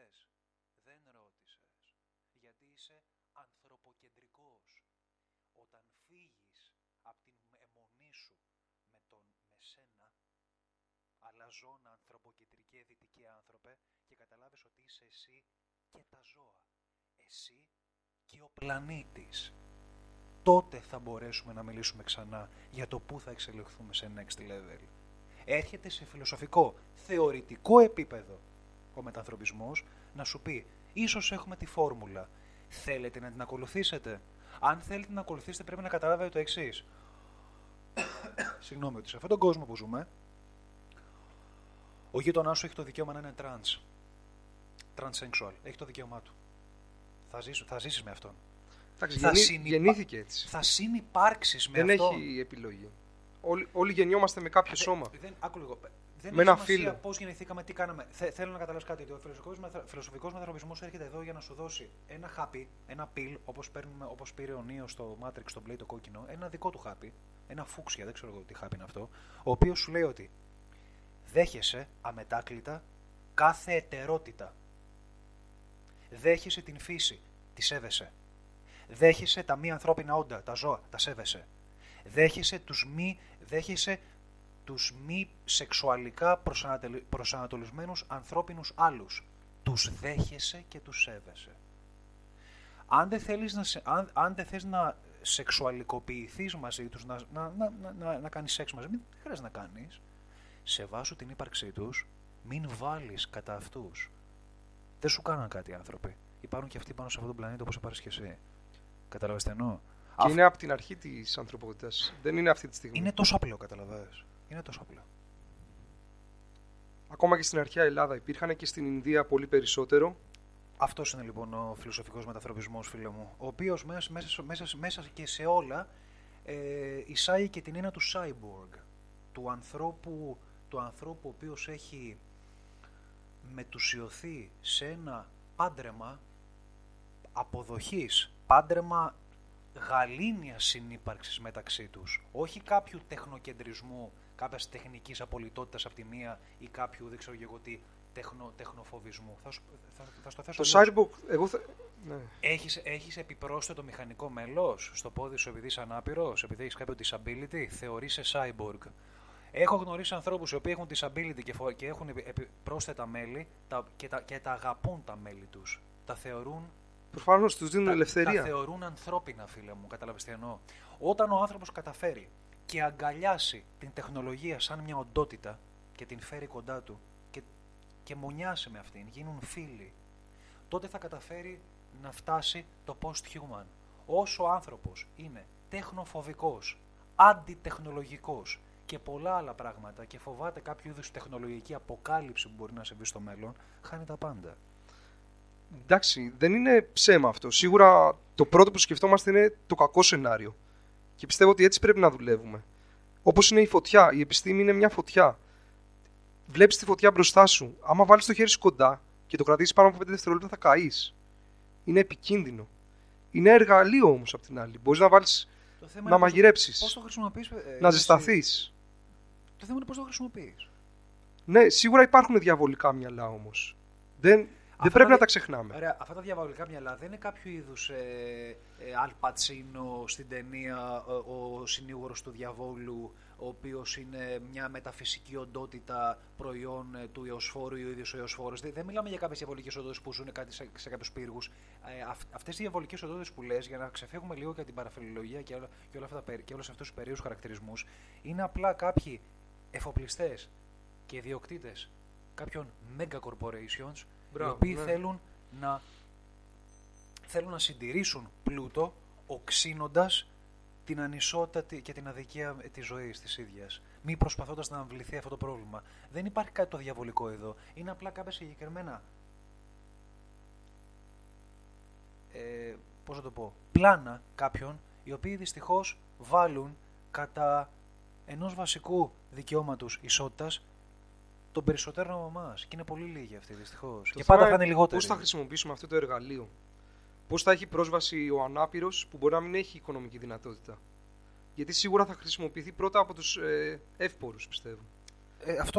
Ζώνα ανθρωποκεντρική, δυτική άνθρωπε, και καταλάβεις ότι είσαι εσύ και τα ζώα, εσύ και ο πλανήτης. Τότε θα μπορέσουμε να μιλήσουμε ξανά για το πού θα εξελιχθούμε σε next level. Έρχεται σε φιλοσοφικό, θεωρητικό επίπεδο ο μετανθρωπισμός να σου πει, ίσως έχουμε τη φόρμουλα, θέλετε να την ακολουθήσετε? Αν θέλετε να ακολουθήσετε, πρέπει να καταλάβετε το εξής. Συγγνώμη, ότι σε αυτόν τον κόσμο που ζούμε, ο γείτονάς σου έχει το δικαίωμα να είναι transsexual. Έχει το δικαίωμά του. Θα ζήσεις με αυτόν. Εντάξει, γεννήθηκε έτσι. Θα συνυπάρξεις με αυτόν. Δεν έχει επιλογή. Όλοι γεννιόμαστε με κάποιο σώμα. Δεν έχει σημασία πώς γεννηθήκαμε, τι κάναμε. Θέλω να καταλάβεις κάτι. Ο φιλοσοφικός μετανθρωπισμός έρχεται εδώ για να σου δώσει ένα χάπι, ένα πιλ, όπως πήρε ο Νίος στο Matrix, στο Blade, το κόκκινο, ένα δικό του χάπι, ένα φούξια, δεν ξέρω εγώ τι χάπι είναι αυτό, ο οποίος σου λέει ότι δέχεσαι αμετάκλητα κάθε ετερότητα. Δέχεσαι την φύση, τη σέβεσαι. Δέχεσαι τα μη ανθρώπινα όντα, τα ζώα, τα σέβεσαι. Δέχεσαι τους μη σεξουαλικά προσανατολισμένους ανθρώπινους άλλους. Τους δέχεσαι και τους σέβεσαι. Αν δεν θες να σεξουαλικοποιηθείς μαζί τους, να κάνεις σεξ μαζί. Μην χρειάζεται να κάνεις. Σεβάσου την ύπαρξή τους, μην βάλεις κατά αυτούς. Δεν σου κάναν κάτι άνθρωποι. Υπάρχουν και αυτοί πάνω σε αυτόν τον πλανήτη όπως υπάρχει και εσύ. Καταλαβαίνεις τι εννοώ. Και είναι από την αρχή της ανθρωπότητας. Δεν είναι αυτή τη στιγμή. Είναι τόσο απλό, καταλαβαίνεις. Είναι τόσο απλό. Ακόμα και στην αρχαία Ελλάδα υπήρχαν και στην Ινδία πολύ περισσότερο. Αυτός είναι λοιπόν ο φιλοσοφικός μετανθρωπισμός, φίλε μου. Ο οποίος μέσα και σε όλα εισάγει και την έννοια του cyborg. Του ανθρώπου ο οποίος έχει μετουσιωθεί σε ένα πάντρεμα αποδοχής, πάντρεμα γαλήνιας συνύπαρξης μεταξύ τους. Όχι κάποιου τεχνοκεντρισμού, κάποιας τεχνικής απολυτότητας από τη μία ή κάποιου, δεν ξέρω εγώ τι, τεχνοφοβισμού. Θα στο θέσω. Το cyborg, εγώ θα... Ναι. Έχεις επιπρόσθετο μηχανικό μέλος στο πόδι σου επειδή είσαι ανάπηρος, επειδή έχεις κάποιο disability, θεωρείσαι cyborg. Έχω γνωρίσει ανθρώπους οι οποίοι έχουν disability και έχουν πρόσθετα μέλη και τα αγαπούν τα μέλη τους. Τα θεωρούν. Προφανώς τους δίνουν ελευθερία. Τα θεωρούν ανθρώπινα, φίλε μου, καταλαβαίνεις τι εννοώ. Όταν ο άνθρωπος καταφέρει και αγκαλιάσει την τεχνολογία σαν μια οντότητα και την φέρει κοντά του και μονιάσει με αυτήν, γίνουν φίλοι, τότε θα καταφέρει να φτάσει το post-human. Όσο ο άνθρωπος είναι τεχνοφοβικός, αντιτεχνολογικός και πολλά άλλα πράγματα και φοβάται κάποιο είδους τεχνολογική αποκάλυψη που μπορεί να συμβεί στο μέλλον, χάνει τα πάντα. Εντάξει, δεν είναι ψέμα αυτό. Σίγουρα το πρώτο που σκεφτόμαστε είναι το κακό σενάριο. Και πιστεύω ότι έτσι πρέπει να δουλεύουμε. Όπως είναι η φωτιά. Η επιστήμη είναι μια φωτιά. Βλέπεις τη φωτιά μπροστά σου. Άμα βάλεις το χέρι σου κοντά και το κρατήσεις πάνω από 5 δευτερόλεπτα, θα καείς. Είναι επικίνδυνο. Είναι εργαλείο όμως απ' την άλλη. Μπορείς να βάλεις. Να μαγειρέψεις. Πώς το χρησιμοποιείς, να ζεσταθείς. Το θέμα είναι πώς το χρησιμοποιείς. Ναι, σίγουρα υπάρχουν διαβολικά μυαλά όμως. Δεν πρέπει να τα ξεχνάμε. Ωραία, αυτά τα διαβολικά μυαλά δεν είναι κάποιο είδους Αλπατσίνο στην ταινία ο συνήγορος του διαβόλου, ο οποίος είναι μια μεταφυσική οντότητα προϊόν του Εωσφόρου ή ο ίδιος ο Εωσφόρος. Δεν μιλάμε για κάποιες διαβολικές οντότητες που ζουν κάτι σε κάποιους πύργους. Αυτές οι διαβολικές οντότητες που λες, για να ξεφύγουμε λίγο και την παραφιλολογία και όλους αυτούς τους περίεργους χαρακτηρισμούς, είναι απλά κάποιοι εφοπλιστές και ιδιοκτήτες κάποιων mega corporations. Μπράβο, οι οποίοι θέλουν να συντηρήσουν πλούτο, οξύνοντας την ανισότητα και την αδικία της ζωής της ίδιας, μη προσπαθώντας να αμβληθεί αυτό το πρόβλημα. Δεν υπάρχει κάτι το διαβολικό εδώ. Είναι απλά κάποια συγκεκριμένα πλάνα κάποιων, οι οποίοι δυστυχώς βάλουν κατά ενός βασικού δικαιώματος ισότητας των περισσότερων από εμάς. Και είναι πολύ λίγοι αυτοί, δυστυχώς. Και πάντα θα είναι λιγότεροι. Πώς θα χρησιμοποιήσουμε αυτό το εργαλείο, πώς θα έχει πρόσβαση ο ανάπηρος που μπορεί να μην έχει οικονομική δυνατότητα. Γιατί σίγουρα θα χρησιμοποιηθεί πρώτα από τους εύπορους, πιστεύω.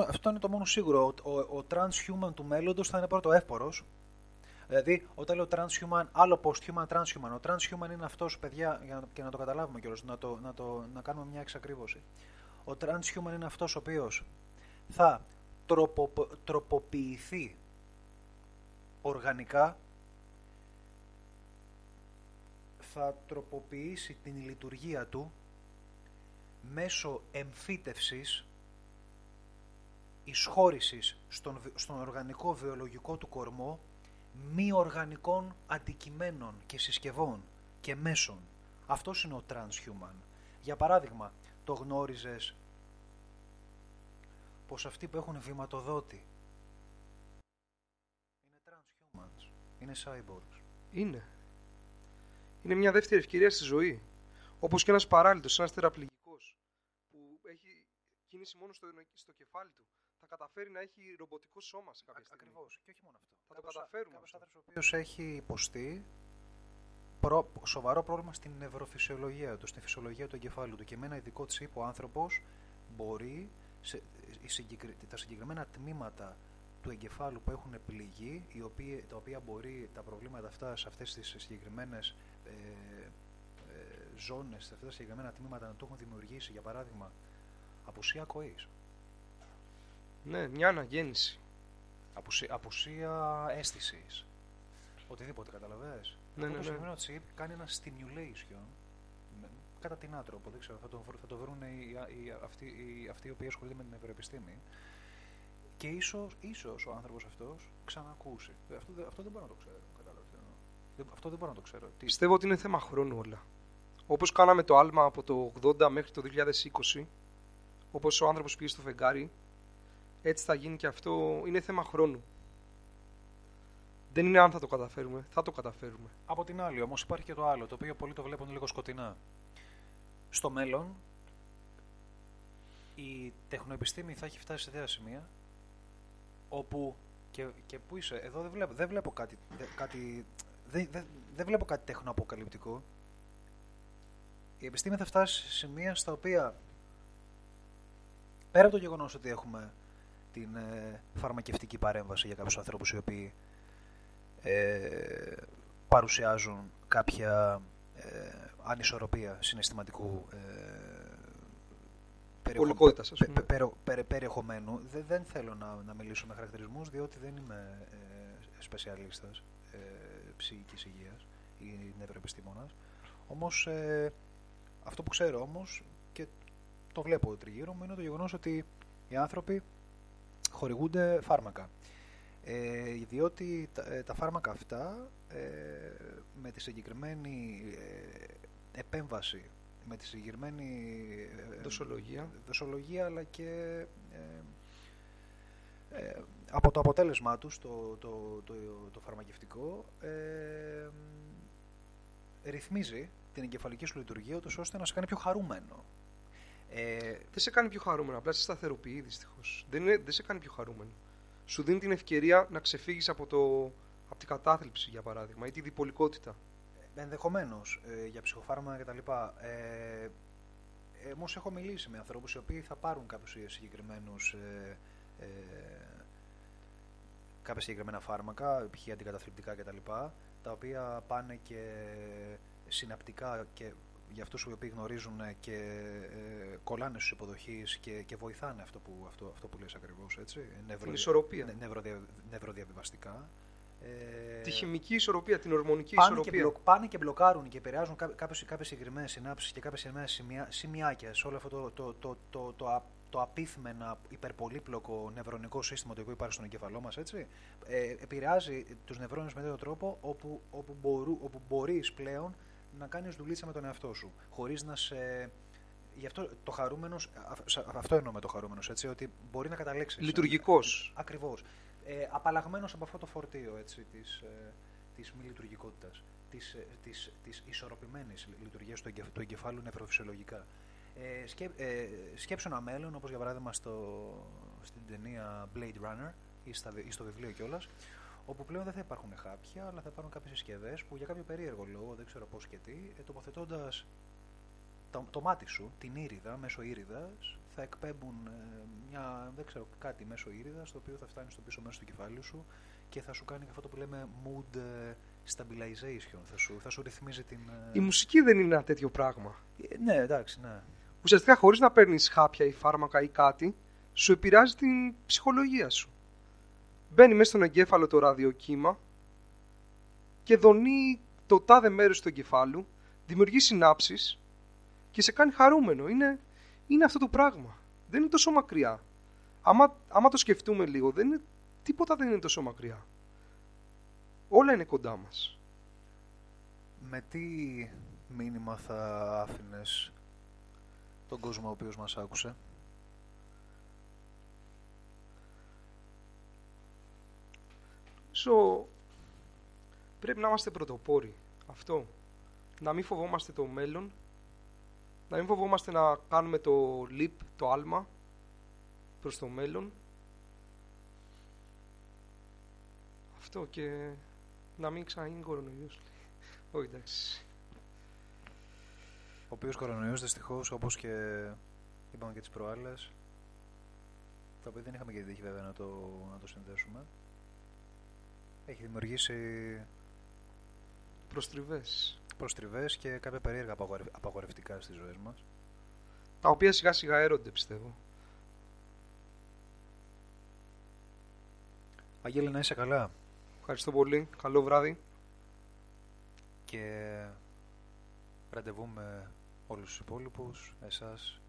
Αυτό είναι το μόνο σίγουρο. Ο transhuman του μέλλοντος θα είναι πρώτο εύπορος. Δηλαδή, όταν λέω transhuman, άλλο posthuman, transhuman. Ο transhuman είναι αυτός, παιδιά, και να το καταλάβουμε κιόλας, να κάνουμε μια εξακρίβωση. Ο transhuman είναι αυτός ο οποίος θα τροποποιηθεί οργανικά, θα τροποποιήσει την λειτουργία του μέσω εμφύτευσης, εισχώρησης στον οργανικό βιολογικό του κορμό μη οργανικών αντικειμένων και συσκευών και μέσων. Αυτός είναι ο transhuman. Για παράδειγμα, το γνώριζες πως αυτοί που έχουν βηματοδότη είναι transhumans, είναι cyborgs. Είναι μια δεύτερη ευκαιρία στη ζωή. Όπως και ένας παράλυτος, ένας τεραπληγικός που έχει κίνηση μόνο στο κεφάλι του, θα καταφέρει να έχει ρομποτικό σώμα σε κάποια στιγμή. Ακριβώς, και όχι μόνο αυτό. Θα το καταφέρουμε. Κάποιος άνθρωπος ο οποίος έχει υποστεί σοβαρό πρόβλημα στην νευροφυσιολογία του, στη φυσιολογία του εγκεφάλου του, και με ένα ειδικό τσίπ ο άνθρωπος μπορεί τα συγκεκριμένα τμήματα του εγκεφάλου που έχουν πληγεί, τα οποία μπορεί τα προβλήματα αυτά σε αυτές τις συγκεκριμένες ζώνες, σε αυτά τα συγκεκριμένα τμήματα να το έχουν δημιουργήσει, για παράδειγμα, απουσία ακοής. Ναι, μια αναγέννηση. Απουσία αίσθησης. Οτιδήποτε, καταλαβαίνεις. Ναι, ναι, ναι. Το συγκεκριμένο τσιπ κάνει ένα stimulation κατά την άνθρωπο, δεν ξέρω, θα το βρουν αυτοί οι οποίοι ασχολούνται με την ευρωεπιστήμη. Και ίσως ο άνθρωπος αυτός ξανακούσει. Αυτό δεν μπορώ να το ξέρω, κατάλαβα. Αυτό δεν μπορώ να το ξέρω. Πιστεύω ότι είναι θέμα χρόνου όλα. Όπως κάναμε το άλμα από το 80 μέχρι το 2020, όπως ο άνθρωπος πήγε στο φεγγάρι, έτσι θα γίνει και αυτό. Είναι θέμα χρόνου. Δεν είναι αν θα το καταφέρουμε, θα το καταφέρουμε. Από την άλλη, όμως, υπάρχει και το άλλο, το οποίο πολλοί το βλέπουν λίγο σκοτεινά. Στο μέλλον, η τεχνοεπιστήμη θα έχει φτάσει σε τέτοια σημεία, όπου και πού είσαι, εδώ δεν βλέπω κάτι τεχνοαποκαλυπτικό. Η επιστήμη θα φτάσει σε σημεία στα οποία, πέρα από το γεγονός ότι έχουμε την φαρμακευτική παρέμβαση για κάποιους ανθρώπους οι οποίοι παρουσιάζουν κάποια ανισορροπία συναισθηματικού περιεχομένου. Δεν θέλω να μιλήσω με χαρακτηρισμούς, διότι δεν είμαι σπεσιαλίστας ψυχικής υγείας ή νευροεπιστήμονας. Όμως, αυτό που ξέρω όμως και το βλέπω τριγύρω μου είναι το γεγονός ότι οι άνθρωποι χορηγούνται φάρμακα. Διότι τα φάρμακα αυτά με τη συγκεκριμένη επέμβαση, με τη συγκεκριμένη δοσολογία, αλλά και από το αποτέλεσμά τους, το φαρμακευτικό, ρυθμίζει την εγκεφαλική σου λειτουργία, ώστε να σε κάνει πιο χαρούμενο. Δεν σε κάνει πιο χαρούμενο, απλά σε σταθεροποιεί δυστυχώς. Δεν σε κάνει πιο χαρούμενο. Σου δίνει την ευκαιρία να ξεφύγεις από την κατάθλιψη, για παράδειγμα, ή τη διπολικότητα. Ενδεχομένως, για ψυχοφάρμακα κτλ. Όμως έχω μιλήσει με ανθρώπους οι οποίοι θα πάρουν κάποια συγκεκριμένα φάρμακα, π.χ. αντικαταθλιπτικά κτλ., τα οποία πάνε και συναπτικά και για αυτούς οι οποίοι γνωρίζουν και κολλάνε στους υποδοχείς και βοηθάνε αυτό που λες ακριβώς, έτσι. Νευροδιαβιβαστικά. Τη χημική ισορροπία, την ορμονική ισορροπία. Πάνε και μπλοκάρουν και επηρεάζουν κάποιες συγκεκριμένες συνάψεις και κάποιες συγκεκριμένες σημειάκια σε όλο αυτό το απίθμενα υπερπολύπλοκο νευρονικό σύστημα το οποίο υπάρχει στον εγκεφαλό μας, έτσι. Επηρεάζει τους νευρώνες με τέτοιο τρόπο όπου μπορείς πλέον να κάνεις δουλίτσα με τον εαυτό σου, χωρίς να σε... Γι' αυτό το χαρούμενος, αυτό εννοώ με το χαρούμενος, έτσι, ότι μπορεί να καταλήξεις... Λειτουργικός. Ακριβώς. Απαλλαγμένος από αυτό το φορτίο, έτσι, της μη λειτουργικότητας, της ισορροπημένης λειτουργίας του εγκεφάλου νευροφυσιολογικά. Σκέψου ένα μέλλον, όπως για παράδειγμα στην ταινία Blade Runner ή στο βιβλίο κιόλας, όπου πλέον δεν θα υπάρχουν χάπια, αλλά θα υπάρχουν κάποιες συσκευές που για κάποιο περίεργο λόγο, δεν ξέρω πώς και τι, τοποθετώντας το μάτι σου, την ήριδα, μέσω ήριδας, θα εκπέμπουν κάτι μέσω ήριδας, το οποίο θα φτάνει στο πίσω μέσο του κεφάλιου σου και θα σου κάνει αυτό που λέμε mood stabilization, θα σου ρυθμίζει την... Η μουσική δεν είναι ένα τέτοιο πράγμα. Ναι, εντάξει, ναι. Ουσιαστικά, χωρίς να παίρνεις χάπια ή φάρμακα ή κάτι, σου επηρεάζει την ψυχολογία σου. Μπαίνει μέσα στον εγκέφαλο το ραδιοκύμα και δονεί το τάδε μέρος του εγκεφάλου, δημιουργεί συνάψεις και σε κάνει χαρούμενο. Είναι αυτό το πράγμα. Δεν είναι τόσο μακριά. Άμα το σκεφτούμε λίγο, τίποτα δεν είναι τόσο μακριά. Όλα είναι κοντά μας. Με τι μήνυμα θα άφηνες τον κόσμο ο οποίος μας άκουσε? Πρέπει να είμαστε πρωτοπόροι. Αυτό. Να μην φοβόμαστε το μέλλον. Να μην φοβόμαστε να κάνουμε το leap, το άλμα προς το μέλλον. Αυτό και να μην ξαναγίνει κορονοϊός. Όχι, εντάξει. Ο οποίος κορονοϊός δυστυχώς, όπως και είπαμε και τις προάλλες, τα οποία δεν είχαμε και τύχη βέβαια να το συνδέσουμε, έχει δημιουργήσει προστριβές και κάποια περίεργα απαγορευτικά στις ζωές μας. Τα οποία σιγά σιγά έρονται, πιστεύω. Αγγέλη, να είσαι καλά. Ευχαριστώ πολύ. Καλό βράδυ. Και ραντεβού με όλους τους υπόλοιπους, εσάς,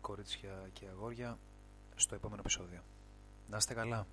κορίτσια και αγόρια, στο επόμενο επεισόδιο. Να είστε καλά!